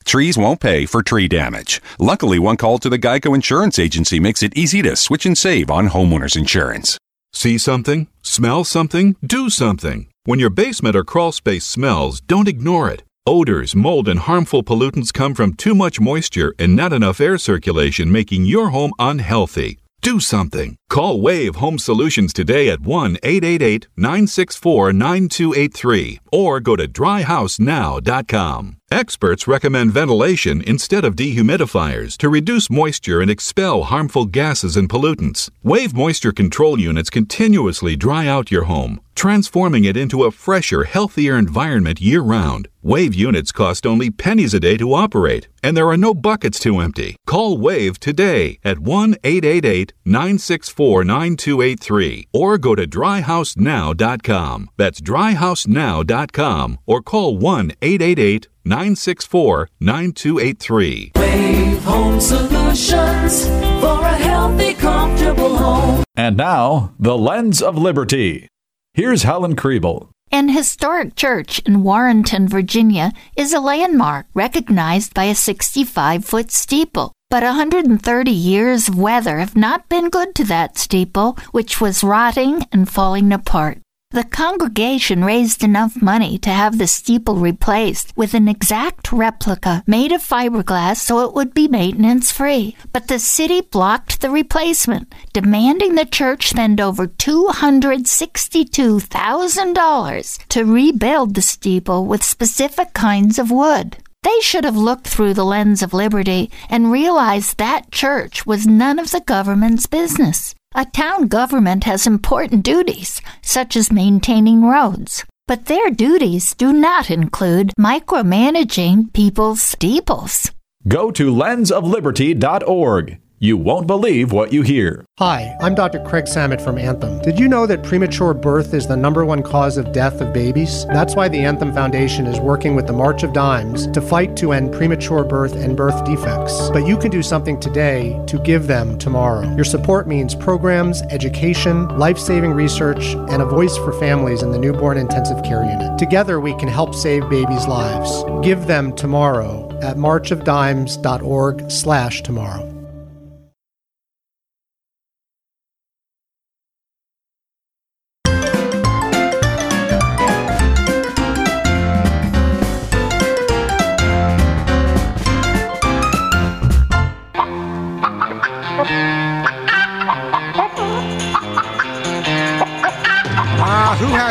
Trees won't pay for tree damage. Luckily, one call to the Geico Insurance Agency makes it easy to switch and save on homeowners insurance. See something? Smell something? Do something. When your basement or crawl space smells, don't ignore it. Odors, mold, and harmful pollutants come from too much moisture and not enough air circulation, making your home unhealthy. Do something. Call Wave Home Solutions today at one eight eight eight, nine six four, nine two eight three or go to dry house now dot com. Experts recommend ventilation instead of dehumidifiers to reduce moisture and expel harmful gases and pollutants. Wave moisture control units continuously dry out your home, transforming it into a fresher, healthier environment year-round. Wave units cost only pennies a day to operate, and there are no buckets to empty. Call Wave today at one eight eight eight, nine six four, nine two eight three. six four nine two eight three or go to dry house now dot com. That's dry house now dot com or call one eight eight eight nine six four nine two eight three. Wave Home Solutions, for a healthy, comfortable home. And now, The Lens of Liberty. Here's Helen Kriebel. An historic church in Warrenton, Virginia, is a landmark recognized by a sixty-five foot steeple. But one hundred thirty years of weather have not been good to that steeple, which was rotting and falling apart. The congregation raised enough money to have the steeple replaced with an exact replica made of fiberglass so it would be maintenance-free. But the city blocked the replacement, demanding the church spend over two hundred sixty-two thousand dollars to rebuild the steeple with specific kinds of wood. They should have looked through the lens of liberty and realized that church was none of the government's business. A town government has important duties, such as maintaining roads, but their duties do not include micromanaging people's steeples. Go to lens of liberty dot org. You won't believe what you hear. Hi, I'm Doctor Craig Samet from Anthem. Did you know that premature birth is the number one cause of death of babies? That's why the Anthem Foundation is working with the March of Dimes to fight to end premature birth and birth defects. But you can do something today to give them tomorrow. Your support means programs, education, life-saving research, and a voice for families in the Newborn Intensive Care Unit. Together, we can help save babies' lives. Give them tomorrow at march of dimes dot org slash tomorrow.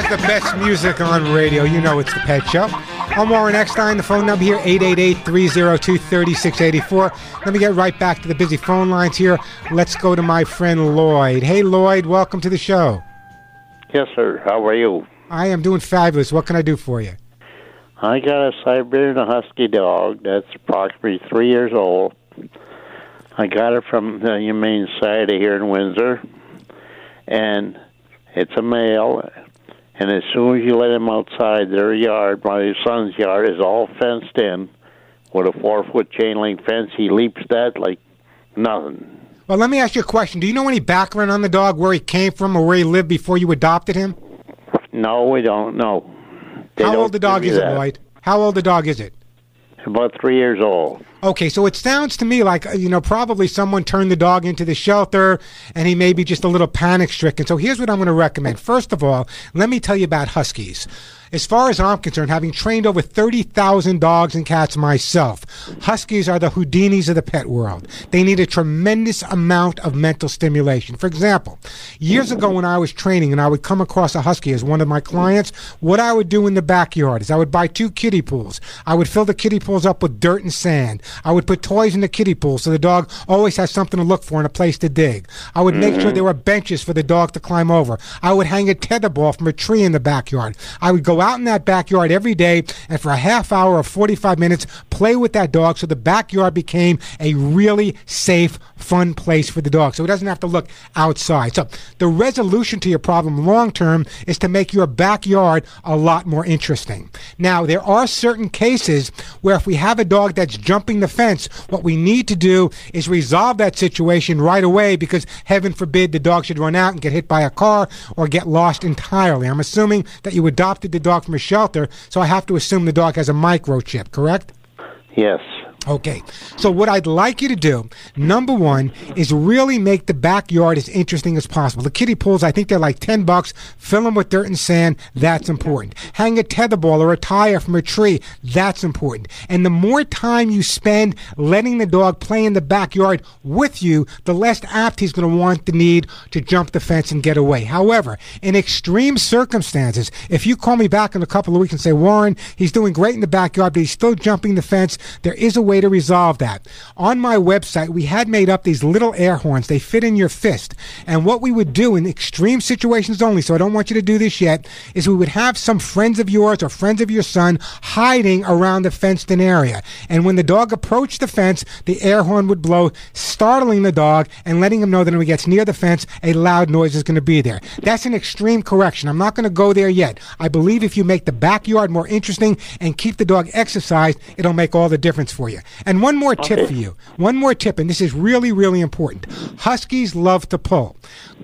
The best music on radio, you know it's the Pet Show. I'm Warren Eckstein. The phone number here, eight eight eight three zero two three six eight four. Let me get right back to the busy phone lines here. Let's go to my friend Lloyd. Hey, Lloyd, welcome to the show. Yes, sir. How are you? I am doing fabulous. What can I do for you? I got a Siberian Husky dog that's approximately three years old. I got it from the Humane Society here in Windsor, and it's a male. And as soon as you let him outside, their yard, my son's yard, is all fenced in with a four-foot chain link fence. He leaps that like nothing. Well, let me ask you a question. Do you know any background on the dog, where he came from or where he lived before you adopted him? No, we don't know. They How don't old the dog is that. it, Lloyd? How old the dog is it? About three years old. Okay, so it sounds to me like, you know, probably someone turned the dog into the shelter and he may be just a little panic-stricken. So here's what I'm going to recommend. First of all, let me tell you about Huskies. As far as I'm concerned, having trained over thirty thousand dogs and cats myself, Huskies are the Houdinis of the pet world. They need a tremendous amount of mental stimulation. For example, years ago when I was training and I would come across a Husky as one of my clients, what I would do in the backyard is I would buy two kiddie pools. I would fill the kiddie pools up with dirt and sand. I would put toys in the kiddie pool so the dog always has something to look for and a place to dig. I would make sure there were benches for the dog to climb over. I would hang a tether ball from a tree in the backyard. I would go out in that backyard every day and for a half hour or forty-five minutes play with that dog, so the backyard became a really safe, fun place for the dog, so it doesn't have to look outside. So the resolution to your problem long term is to make your backyard a lot more interesting. Now, there are certain cases where if we have a dog that's jumping the fence, what we need to do is resolve that situation right away, because heaven forbid the dog should run out and get hit by a car or get lost entirely. I'm assuming that you adopted the dog from a shelter, so I have to assume the dog has a microchip, correct? Yes. Okay, so what I'd like you to do, number one, is really make the backyard as interesting as possible. The kiddie pools, I think they're like ten bucks. Fill them with dirt and sand. That's important. Hang a tether ball or a tire from a tree. That's important. And the more time you spend letting the dog play in the backyard with you, the less apt he's going to want the need to jump the fence and get away. However, in extreme circumstances, if you call me back in a couple of weeks and say, Warren, he's doing great in the backyard, but he's still jumping the fence, there is a way way to resolve that. On my website, we had made up these little air horns. They fit in your fist. And what we would do in extreme situations only, so I don't want you to do this yet, is we would have some friends of yours or friends of your son hiding around the fenced-in area. And when the dog approached the fence, the air horn would blow, startling the dog and letting him know that when he gets near the fence, a loud noise is going to be there. That's an extreme correction. I'm not going to go there yet. I believe if you make the backyard more interesting and keep the dog exercised, it'll make all the difference for you. And one more okay. tip for you. One more tip, and this is really, really important. Huskies love to pull.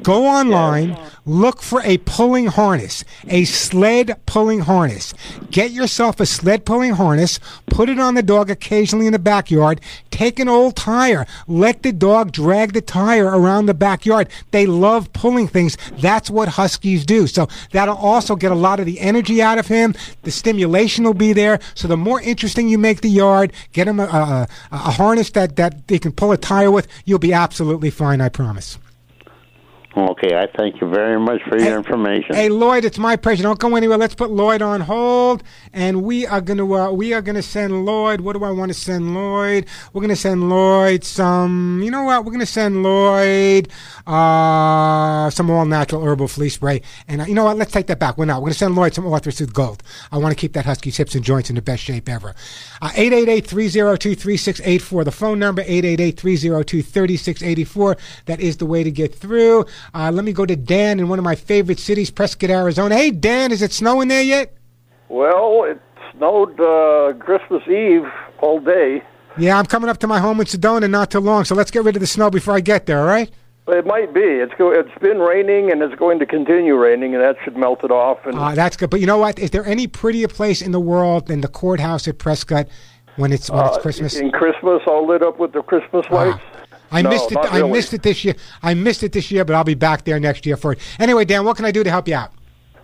Go online, look for a pulling harness, a sled pulling harness. Get yourself a sled pulling harness, put it on the dog occasionally in the backyard, take an old tire, let the dog drag the tire around the backyard. They love pulling things. That's what Huskies do. So that'll also get a lot of the energy out of him. The stimulation will be there. So the more interesting you make the yard, get him a, a, a harness that, that they can pull a tire with, you'll be absolutely fine, I promise. Okay, I thank you very much for your hey, information. Hey, Lloyd, it's my pleasure. Don't go anywhere. Let's put Lloyd on hold, and we are going to uh, we are going to send Lloyd. What do I want to send Lloyd? We're going to send Lloyd some. You know what? We're going to send Lloyd uh, some all-natural herbal flea spray. And uh, you know what? Let's take that back. We're not. We're going to send Lloyd some Orthosil Gold. I want to keep that husky's hips and joints in the best shape ever. Eight eight eight three zero two three six eight four. The phone number eight eight eight three zero two thirty six eighty four. That is the way to get through. Uh, let me go to Dan in one of my favorite cities, Prescott, Arizona. Hey, Dan, is it snowing there yet? Well, it snowed uh, Christmas Eve all day. Yeah, I'm coming up to my home in Sedona not too long, so let's get rid of the snow before I get there, all right? It might be. It's go- It's been raining, and it's going to continue raining, and that should melt it off. And- uh, that's good. But you know what? Is there any prettier place in the world than the courthouse at Prescott when it's, when uh, it's Christmas? In Christmas, all lit up with the Christmas lights. Uh-huh. I no, missed it. I really. missed it this year. I missed it this year, but I'll be back there next year for it. Anyway, Dan, what can I do to help you out?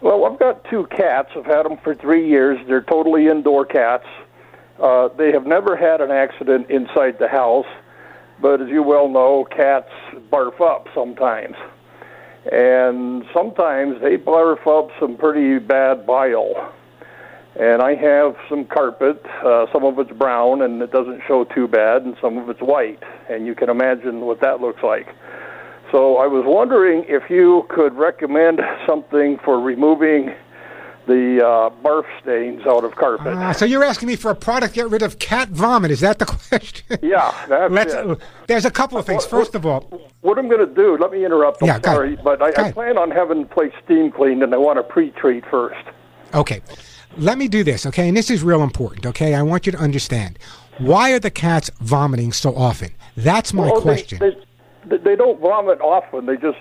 Well, I've got two cats. I've had them for three years. They're totally indoor cats. Uh, they have never had an accident inside the house, but as you well know, cats barf up sometimes, and sometimes they barf up some pretty bad bile. And I have some carpet, uh, some of it's brown and it doesn't show too bad, and some of it's white, and you can imagine what that looks like. So I was wondering if you could recommend something for removing the uh, barf stains out of carpet. Uh, so you're asking me for a product to get rid of cat vomit, is that the question? Yeah, that's Let's, it. There's a couple of things. What, First what, of all... What I'm going to do, let me interrupt, I'm yeah, sorry, but I, I plan on having the place steam cleaned, and I want to pre-treat first. Okay. Let me do this, okay? And this is real important, okay? I want you to understand. Why are the cats vomiting so often? That's my well, question. They, they, they don't vomit often. They just,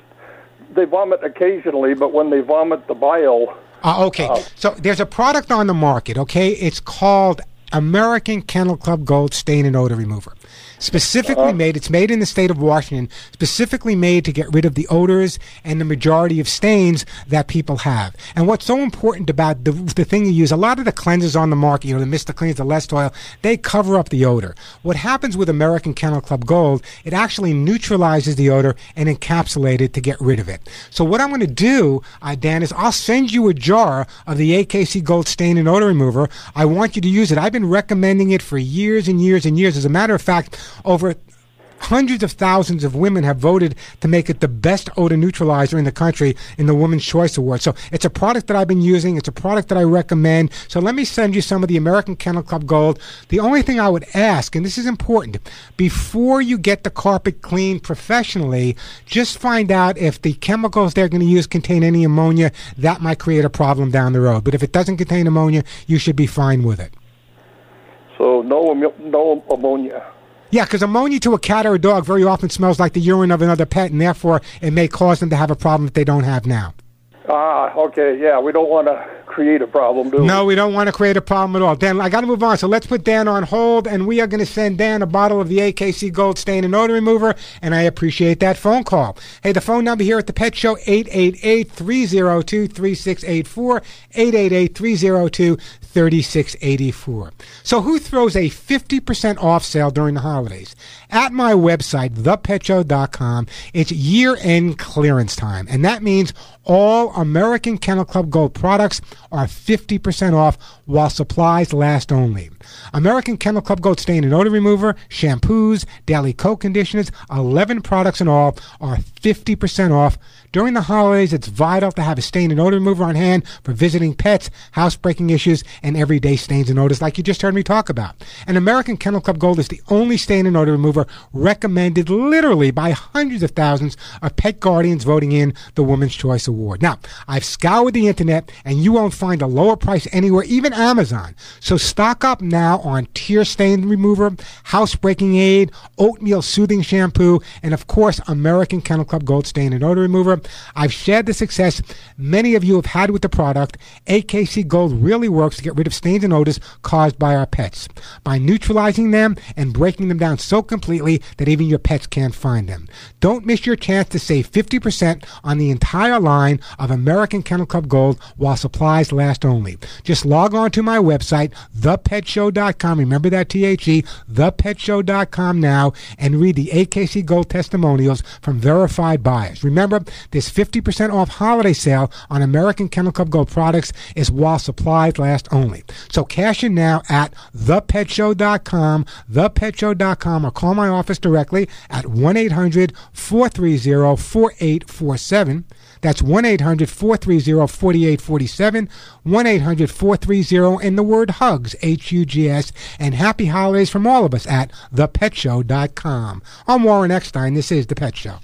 they vomit occasionally, but when they vomit the bile... Uh, okay, uh, so there's a product on the market, okay? It's called American Kennel Club Gold Stain and Odor Remover. Specifically uh-huh. made, it's made in the state of Washington, specifically made to get rid of the odors and the majority of stains that people have. And what's so important about the, the thing you use, a lot of the cleansers on the market, you know, the Mister Cleans, the Lest Oil, they cover up the odor. What happens with American Kennel Club Gold, it actually neutralizes the odor and encapsulates it to get rid of it. So what I'm going to do, uh, Dan, is I'll send you a jar of the A K C Gold Stain and Odor Remover. I want you to use it. I've been recommending it for years and years and years. As a matter of fact, over hundreds of thousands of women have voted to make it the best odor neutralizer in the country in the Women's Choice Award. So it's a product that I've been using. It's a product that I recommend. So let me send you some of the American Kennel Club Gold. The only thing I would ask, and this is important, before you get the carpet cleaned professionally, just find out if the chemicals they're going to use contain any ammonia. That might create a problem down the road. But if it doesn't contain ammonia, you should be fine with it. So no, no ammonia. Yeah, because ammonia to a cat or a dog very often smells like the urine of another pet, and therefore it may cause them to have a problem that they don't have now. Ah, okay, yeah, we don't want to create a problem, do we? No, we don't want to create a problem at all. Dan, I got to move on, so let's put Dan on hold, and we are going to send Dan a bottle of the A K C Gold Stain and Odor Remover, and I appreciate that phone call. Hey, the phone number here at the Pet Show, eight eight eight, three oh two, three six eight four, eight eight eight, three oh two, three six eight four. So who throws a fifty percent off sale during the holidays? At my website, the pet show dot com, it's year-end clearance time, and that means all American Kennel Club Gold products are fifty percent off while supplies last only. American Kennel Club Gold Stain and Odor Remover, shampoos, daily co-conditioners, eleven products in all are fifty percent off. During the holidays, it's vital to have a stain and odor remover on hand for visiting pets, housebreaking issues, and everyday stains and odors like you just heard me talk about. And American Kennel Club Gold is the only stain and odor remover recommended literally by hundreds of thousands of pet guardians voting in the Women's Choice Award. Now, I've scoured the internet, and you won't find a lower price anywhere, even Amazon. So stock up now on tear stain remover, housebreaking aid, oatmeal soothing shampoo, and of course, American Kennel Club Gold Stain and Odor Remover. I've shared the success many of you have had with the product. A K C Gold really works to get rid of stains and odors caused by our pets by neutralizing them and breaking them down so completely that even your pets can't find them. Don't miss your chance to save fifty percent on the entire line of American Kennel Club Gold while supplies last only. Just log on to my website, the pet show dot com. Remember that T H E, the pet show dot com now, and read the A K C Gold testimonials from verified buyers. Remember, this fifty percent off holiday sale on American Kennel Club Gold products is while supplies last only. So cash in now at the pet show dot com, the pet show dot com, or call my office directly at one eight hundred four three zero four eight four seven. That's one eight hundred four three zero four eight four seven, one eight hundred four three zero, and the word HUGS, H U G S. And happy holidays from all of us at the pet show dot com. I'm Warren Eckstein. This is The Pet Show.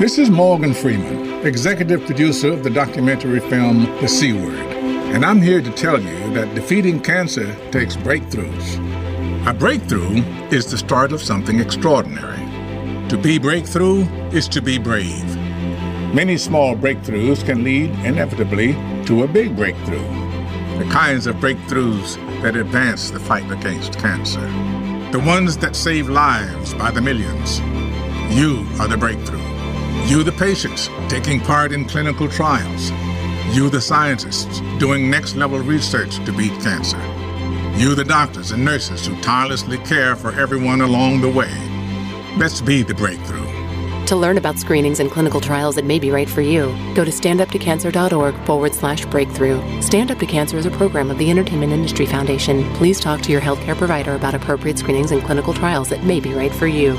This is Morgan Freeman, executive producer of the documentary film The C Word, and I'm here to tell you that defeating cancer takes breakthroughs. A breakthrough is the start of something extraordinary. To be breakthrough is to be brave. Many small breakthroughs can lead, inevitably, to a big breakthrough. The kinds of breakthroughs that advance the fight against cancer. The ones that save lives by the millions. You are the breakthrough. You the patients taking part in clinical trials. You the scientists doing next-level research to beat cancer. You the doctors and nurses who tirelessly care for everyone along the way. Let's be the breakthrough. To learn about screenings and clinical trials that may be right for you, go to standuptocancer.org forward slash breakthrough. Stand Up to Cancer is a program of the Entertainment Industry Foundation. Please talk to your healthcare provider about appropriate screenings and clinical trials that may be right for you.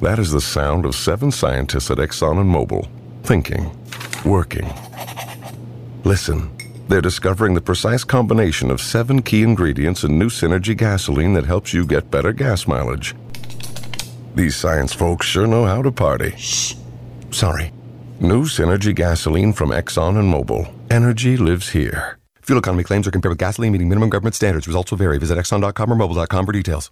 That is the sound of seven scientists at Exxon and Mobil, thinking, working. Listen, they're discovering the precise combination of seven key ingredients in new Synergy gasoline that helps you get better gas mileage. These science folks sure know how to party. Shh. Sorry. New Synergy gasoline from Exxon and Mobil. Energy lives here. Fuel economy claims are compared with gasoline meeting minimum government standards. Results will vary. Visit exxon dot com or mobil dot com for details.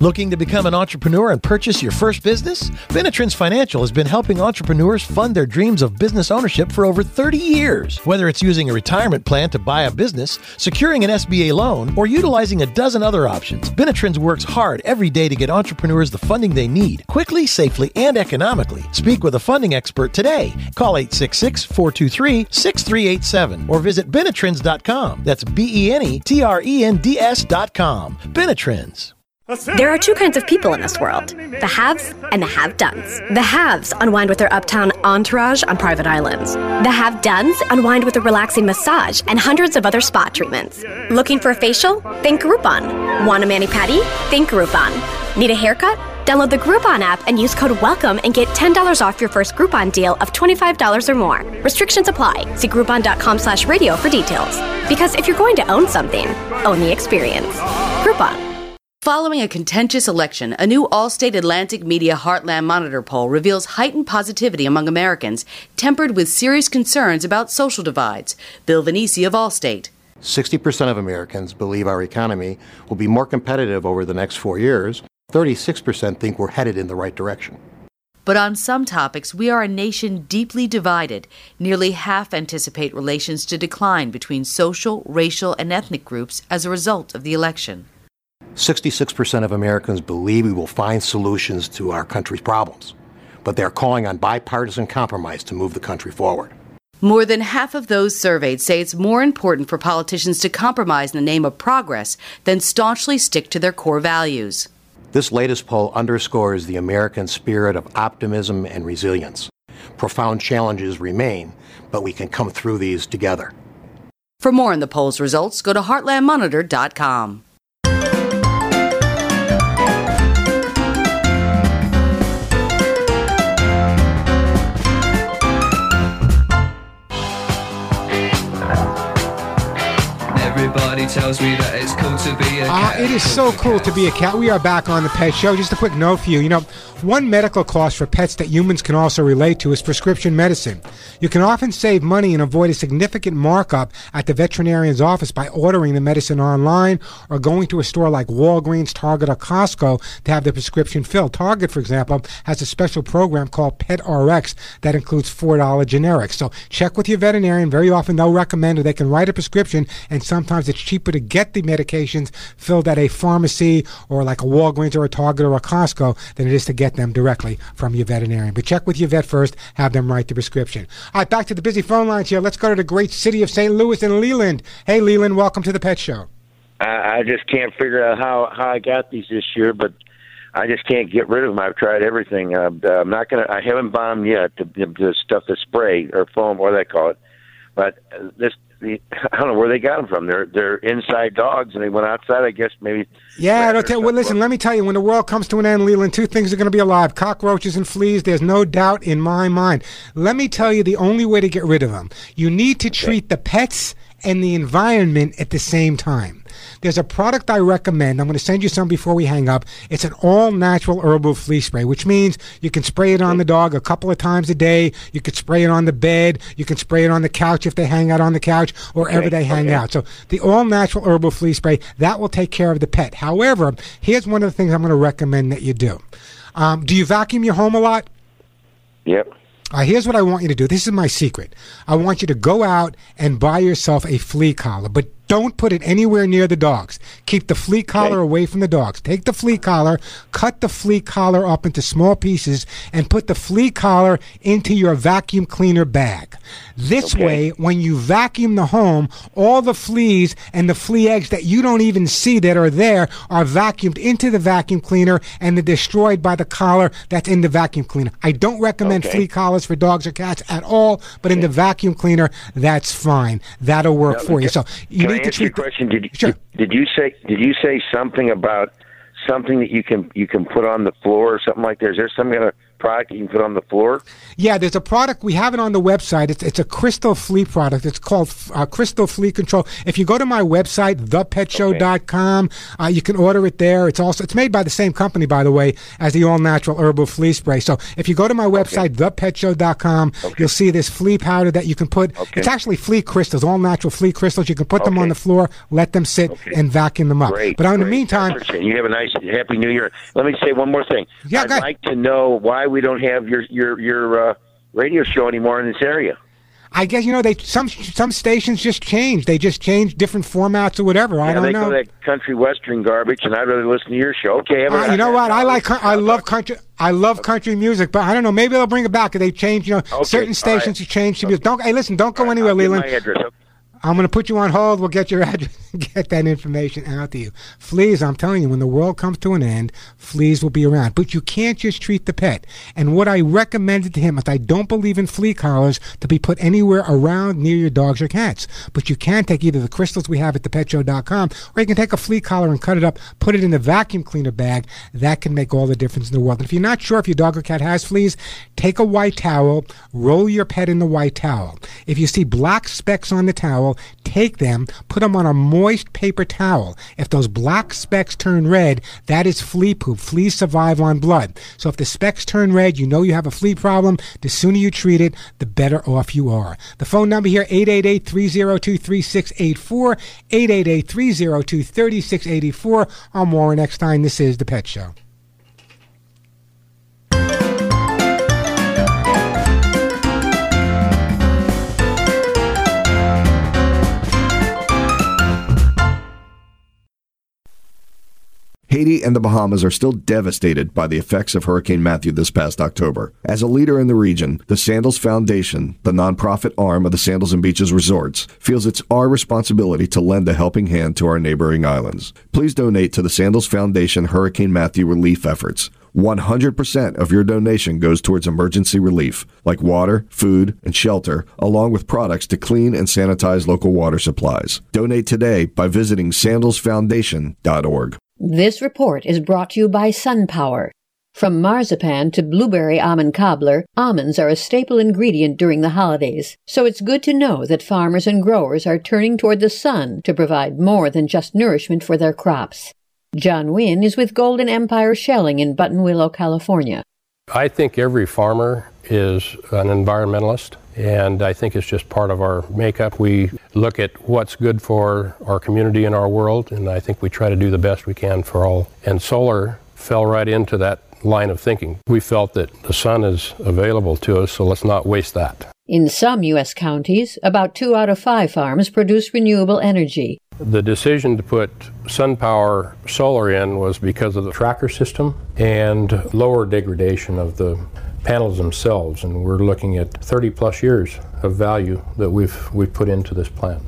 Looking to become an entrepreneur and purchase your first business? Benetrends Financial has been helping entrepreneurs fund their dreams of business ownership for over thirty years. Whether it's using a retirement plan to buy a business, securing an S B A loan, or utilizing a dozen other options, Benetrends works hard every day to get entrepreneurs the funding they need, quickly, safely, and economically. Speak with a funding expert today. Call eight six six, four two three, six three eight seven or visit Benetrends dot com. That's B E N E T R E N D S dot com. Benetrends. There are two kinds of people in this world, the haves and the have-dones. The haves unwind with their uptown entourage on private islands. The have-dones unwind with a relaxing massage and hundreds of other spa treatments. Looking for a facial? Think Groupon. Want a mani-pedi? Think Groupon. Need a haircut? Download the Groupon app and use code WELCOME and get ten dollars off your first Groupon deal of twenty-five dollars or more. Restrictions apply. See Groupon.com slash radio for details. Because if you're going to own something, own the experience. Groupon. Following a contentious election, a new Allstate Atlantic Media Heartland Monitor poll reveals heightened positivity among Americans, tempered with serious concerns about social divides. Bill Venisi of Allstate. sixty percent of Americans believe our economy will be more competitive over the next four years. thirty-six percent think we're headed in the right direction. But on some topics, we are a nation deeply divided. Nearly half anticipate relations to decline between social, racial, and ethnic groups as a result of the election. sixty-six percent of Americans believe we will find solutions to our country's problems, but they're calling on bipartisan compromise to move the country forward. More than half of those surveyed say it's more important for politicians to compromise in the name of progress than staunchly stick to their core values. This latest poll underscores the American spirit of optimism and resilience. Profound challenges remain, but we can come through these together. For more on the poll's results, go to heartland monitor dot com. Everybody tells me that it's cool to be a cat. Uh, it is so cool to be a cat. We are back on the Pet Show. Just a quick note for you. You know, one medical cost for pets that humans can also relate to is prescription medicine. You can often save money and avoid a significant markup at the veterinarian's office by ordering the medicine online or going to a store like Walgreens, Target, or Costco to have the prescription filled. Target, for example, has a special program called PetRx that includes four dollar generics. So check with your veterinarian. Very often they'll recommend, or they can write a prescription, and sometimes Sometimes it's cheaper to get the medications filled at a pharmacy or like a Walgreens or a Target or a Costco than it is to get them directly from your veterinarian. But check with your vet first. Have them write the prescription. All right, back to the busy phone lines here. Let's go to the great city of Saint Louis and Leland. Hey, Leland, welcome to the Pet Show. I, I just can't figure out how, how I got these this year, but I just can't get rid of them. I've tried everything. Uh, I'm not gonna. I haven't bombed yet. The, the stuff, the spray or foam, what do they call it? But this. I don't know where they got them from. They're they're inside dogs, and they went outside, I guess, maybe. Yeah, I don't tell you, well, listen, let me tell you, when the world comes to an end, Leland, two things are going to be alive, cockroaches and fleas. There's no doubt in my mind. Let me tell you the only way to get rid of them. You need to treat the pets and the environment at the same time. There's a product I recommend. I'm going to send you some before we hang up. It's an all-natural herbal flea spray, which means you can spray it on the dog a couple of times a day. You can spray it on the bed. You can spray it on the couch if they hang out on the couch, or wherever okay. they hang okay. out. So the all-natural herbal flea spray, that will take care of the pet. However, here's one of the things I'm going to recommend that you do. Um, do you vacuum your home a lot? Yep. Uh, here's what I want you to do. This is my secret. I want you to go out and buy yourself a flea collar, but don't put it anywhere near the dogs. Keep the flea collar okay. away from the dogs. Take the flea collar, cut the flea collar up into small pieces, and put the flea collar into your vacuum cleaner bag. This okay. way, when you vacuum the home, all the fleas and the flea eggs that you don't even see that are there are vacuumed into the vacuum cleaner, and they're destroyed by the collar that's in the vacuum cleaner. I don't recommend okay. flea collars for dogs or cats at all, but in the vacuum cleaner, that's fine. That'll work no, for okay. you. So you need answer your question. Did, sure. did, did you say? Did you say something about something that you can you can put on the floor or something like that? Is there some kind of product you can put on the floor? Yeah, there's a product. We have it on the website. It's it's a crystal flea product. It's called uh, Crystal Flea Control. If you go to my website, the pet show dot com, uh, you can order it there. It's also it's made by the same company, by the way, as the all-natural herbal flea spray. So if you go to my website, okay. the pet show dot com, okay. you'll see this flea powder that you can put. Okay. It's actually flea crystals, all-natural flea crystals. You can put okay. them on the floor, let them sit, okay. and vacuum them up. Great, but in great. the meantime... You have a nice, happy new year. Let me say one more thing. Yeah, I'd go ahead. like to know why we don't have your your your uh, radio show anymore in this area. I guess you know they some some stations just change. They just change different formats or whatever. Yeah, I don't they know. They go that country western garbage, and I'd rather listen to your show. Okay, have uh, you know what? I like I love country. I love country music, but I don't know. Maybe they'll bring it back if they change. You know, okay, certain stations right. change the music. Okay. Don't hey, listen. Don't go right, anywhere, I'll Leland. Give my address. Okay. I'm going to put you on hold. We'll get your address, get that information out to you. Fleas, I'm telling you, when the world comes to an end, fleas will be around. But you can't just treat the pet. And what I recommended to him is I don't believe in flea collars to be put anywhere around near your dogs or cats. But you can take either the crystals we have at the pet show dot com, or you can take a flea collar and cut it up, put it in the vacuum cleaner bag. That can make all the difference in the world. And if you're not sure if your dog or cat has fleas, take a white towel, roll your pet in the white towel. If you see black specks on the towel, towel, take them, put them on a moist paper towel. If those black specks turn red, that is flea poop. Fleas survive on blood. So if the specks turn red, you know you have a flea problem. The sooner you treat it, the better off you are. The phone number here, eight eight eight, three oh two, three six eight four, eight eight eight, three oh two, three six eight four. I'm Warren Eckstein. This is The Pet Show. Haiti and the Bahamas are still devastated by the effects of Hurricane Matthew this past October. As a leader in the region, the Sandals Foundation, the nonprofit arm of the Sandals and Beaches Resorts, feels it's our responsibility to lend a helping hand to our neighboring islands. Please donate to the Sandals Foundation Hurricane Matthew relief efforts. one hundred percent of your donation goes towards emergency relief, like water, food, and shelter, along with products to clean and sanitize local water supplies. Donate today by visiting sandals foundation dot org. This report is brought to you by SunPower. From marzipan to blueberry almond cobbler, almonds are a staple ingredient during the holidays, so it's good to know that farmers and growers are turning toward the sun to provide more than just nourishment for their crops. John Wynn is with Golden Empire Shelling in Button Willow, California. I think every farmer is an environmentalist, and I think it's just part of our makeup. We look at what's good for our community and our world, and I think we try to do the best we can for all. And solar fell right into that line of thinking. We felt that the sun is available to us, so let's not waste that. In some U S counties, about two out of five farms produce renewable energy. The decision to put SunPower solar in was because of the tracker system and lower degradation of the panels themselves, and we're looking at thirty plus years of value that we've we've put into this plant.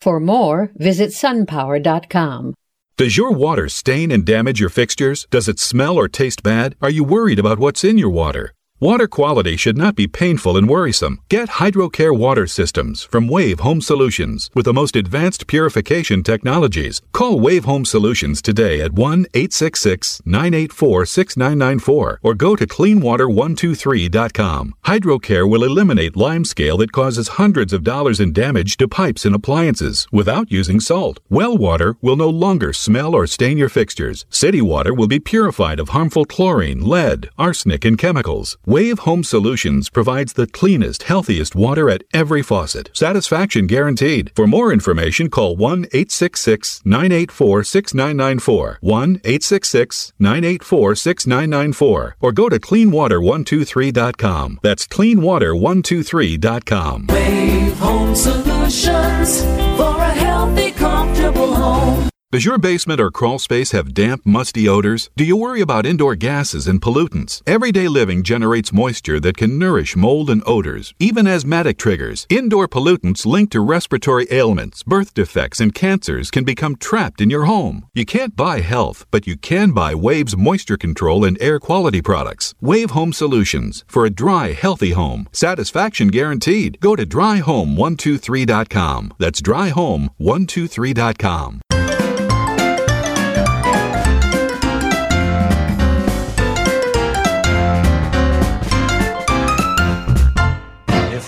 For more, visit sun power dot com. Does your water stain and damage your fixtures? Does it smell or taste bad? Are you worried about what's in your water? Water quality should not be painful and worrisome. Get HydroCare water systems from Wave Home Solutions with the most advanced purification technologies. Call Wave Home Solutions today at one eight six six, nine eight four, six nine nine four or go to clean water one two three dot com. HydroCare will eliminate lime scale that causes hundreds of dollars in damage to pipes and appliances without using salt. Well water will no longer smell or stain your fixtures. City water will be purified of harmful chlorine, lead, arsenic, and chemicals. Wave Home Solutions provides the cleanest, healthiest water at every faucet. Satisfaction guaranteed. For more information, call one eight six six, nine eight four, six nine nine four, one eight six six, nine eight four, six nine nine four, or go to clean water one two three dot com. That's clean water one two three dot com. Wave Home Solutions, for a healthy, comfortable home. Does your basement or crawl space have damp, musty odors? Do you worry about indoor gases and pollutants? Everyday living generates moisture that can nourish mold and odors, even asthmatic triggers. Indoor pollutants linked to respiratory ailments, birth defects, and cancers can become trapped in your home. You can't buy health, but you can buy Wave's moisture control and air quality products. Wave Home Solutions for a dry, healthy home. Satisfaction guaranteed. Go to dry home one two three dot com. That's dry home one two three dot com.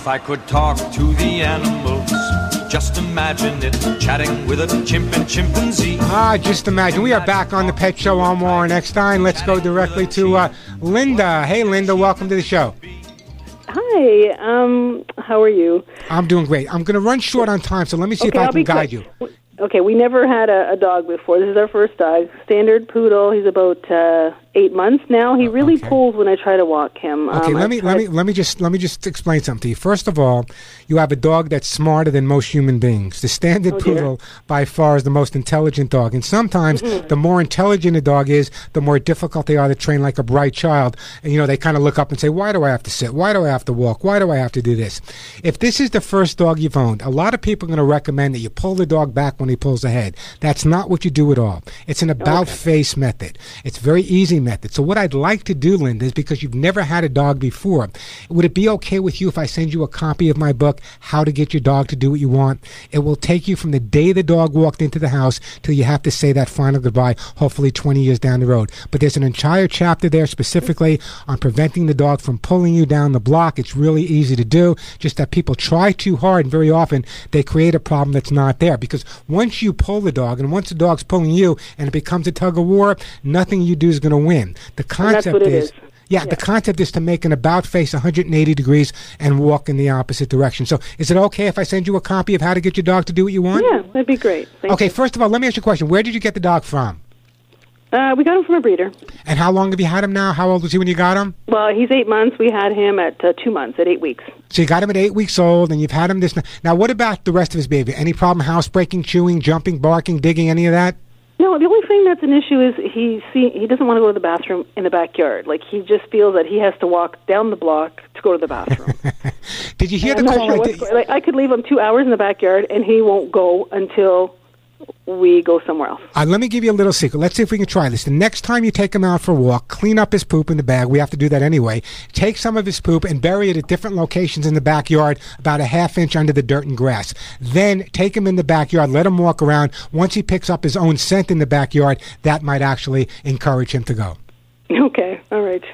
If I could talk to the animals, just imagine it, chatting with a chimp and chimpanzee. Ah, just imagine. We are back on The Pet Show. I'm Warren Eckstein. Let's go directly to uh, Linda. Hey, Linda, welcome to the show. Hi. Um, how are you? I'm doing great. I'm going to run short on time, so let me see okay, if I I'll can guide quick. you. Okay, we never had a, a dog before. This is our first dog. Standard poodle. He's about uh, eight months now. He really okay. pulls when I try to walk him. Okay, um, let me let me let me just let me just explain something to you. First of all, you have a dog that's smarter than most human beings. The standard oh, poodle dear. by far is the most intelligent dog, and sometimes mm-hmm. the more intelligent a dog is, the more difficult they are to train, like a bright child. And you know, they kind of look up and say, "Why do I have to sit? Why do I have to walk? Why do I have to do this?" If this is the first dog you've owned, a lot of people are going to recommend that you pull the dog back when he pulls ahead. That's not what you do at all. It's an about-face okay. method. It's very easy method. So what I'd like to do, Linda, is because you've never had a dog before, would it be okay with you if I send you a copy of my book, How to Get Your Dog to Do What You Want? It will take you from the day the dog walked into the house till you have to say that final goodbye, hopefully twenty years down the road. But there's an entire chapter there specifically on preventing the dog from pulling you down the block. It's really easy to do, just that people try too hard, and very often they create a problem that's not there. Because once you pull the dog, and once the dog's pulling you, and it becomes a tug of war, nothing you do is going to win. The concept is, is. Yeah, yeah, the concept is to make an about face one hundred eighty degrees and walk in the opposite direction. So is it okay if I send you a copy of How to Get Your Dog to Do What You Want? Yeah, that'd be great. Thank okay, you. First of all, let me ask you a question. Where did you get the dog from? Uh, we got him from a breeder. And how long have you had him now? How old was he when you got him? Well, he's eight months. We had him at uh, two months, at eight weeks. So you got him at eight weeks old, and you've had him this... Now, what about the rest of his behavior? Any problem housebreaking, chewing, jumping, barking, digging, any of that? No, the only thing that's an issue is he see, he doesn't want to go to the bathroom in the backyard. Like, he just feels that he has to walk down the block to go to the bathroom. Did you hear and the I'm call? Not sure what's going, like, I could leave him two hours in the backyard, and he won't go until... we go somewhere else. Uh, let me give you a little secret. Let's see if we can try this. The next time you take him out for a walk, clean up his poop in the bag. We have to do that anyway. Take some of his poop and bury it at different locations in the backyard, about a half inch under the dirt and grass. Then take him in the backyard, let him walk around. Once he picks up his own scent in the backyard, that might actually encourage him to go. Okay, all right.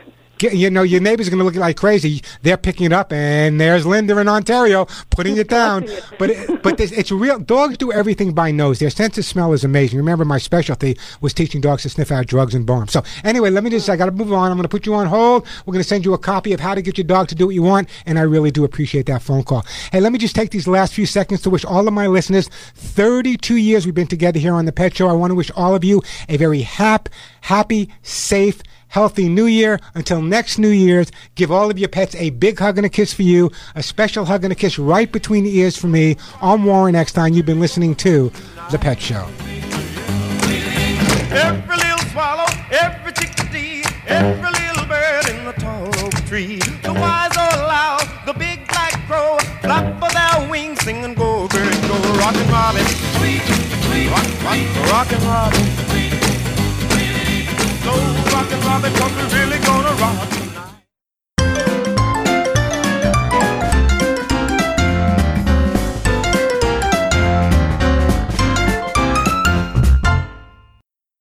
You know, your neighbor's going to look like crazy. They're picking it up, and there's Linda in Ontario putting it down. But it, but it's real. Dogs do everything by nose. Their sense of smell is amazing. Remember, my specialty was teaching dogs to sniff out drugs and bombs. So anyway, let me just, I got to move on. I'm going to put you on hold. We're going to send you a copy of How to Get Your Dog to Do What You Want, and I really do appreciate that phone call. Hey, let me just take these last few seconds to wish all of my listeners, thirty-two years we've been together here on The Pet Show. I want to wish all of you a very happy, happy, safe, healthy new year. Until next New Year's, give all of your pets a big hug and a kiss for you, a special hug and a kiss right between the ears for me. I'm Warren Eckstein. You've been listening to The Pet Show. Every little swallow, every chickadee, every little bird in the tall oak tree, the wise old owl, the big black crow, flap of their wings, sing and go, bird, go, rockin' robin, tweet, tweet, rock, rock, rockin' robin, tweet, go, rockin' robin, 'cause we're really gonna rock.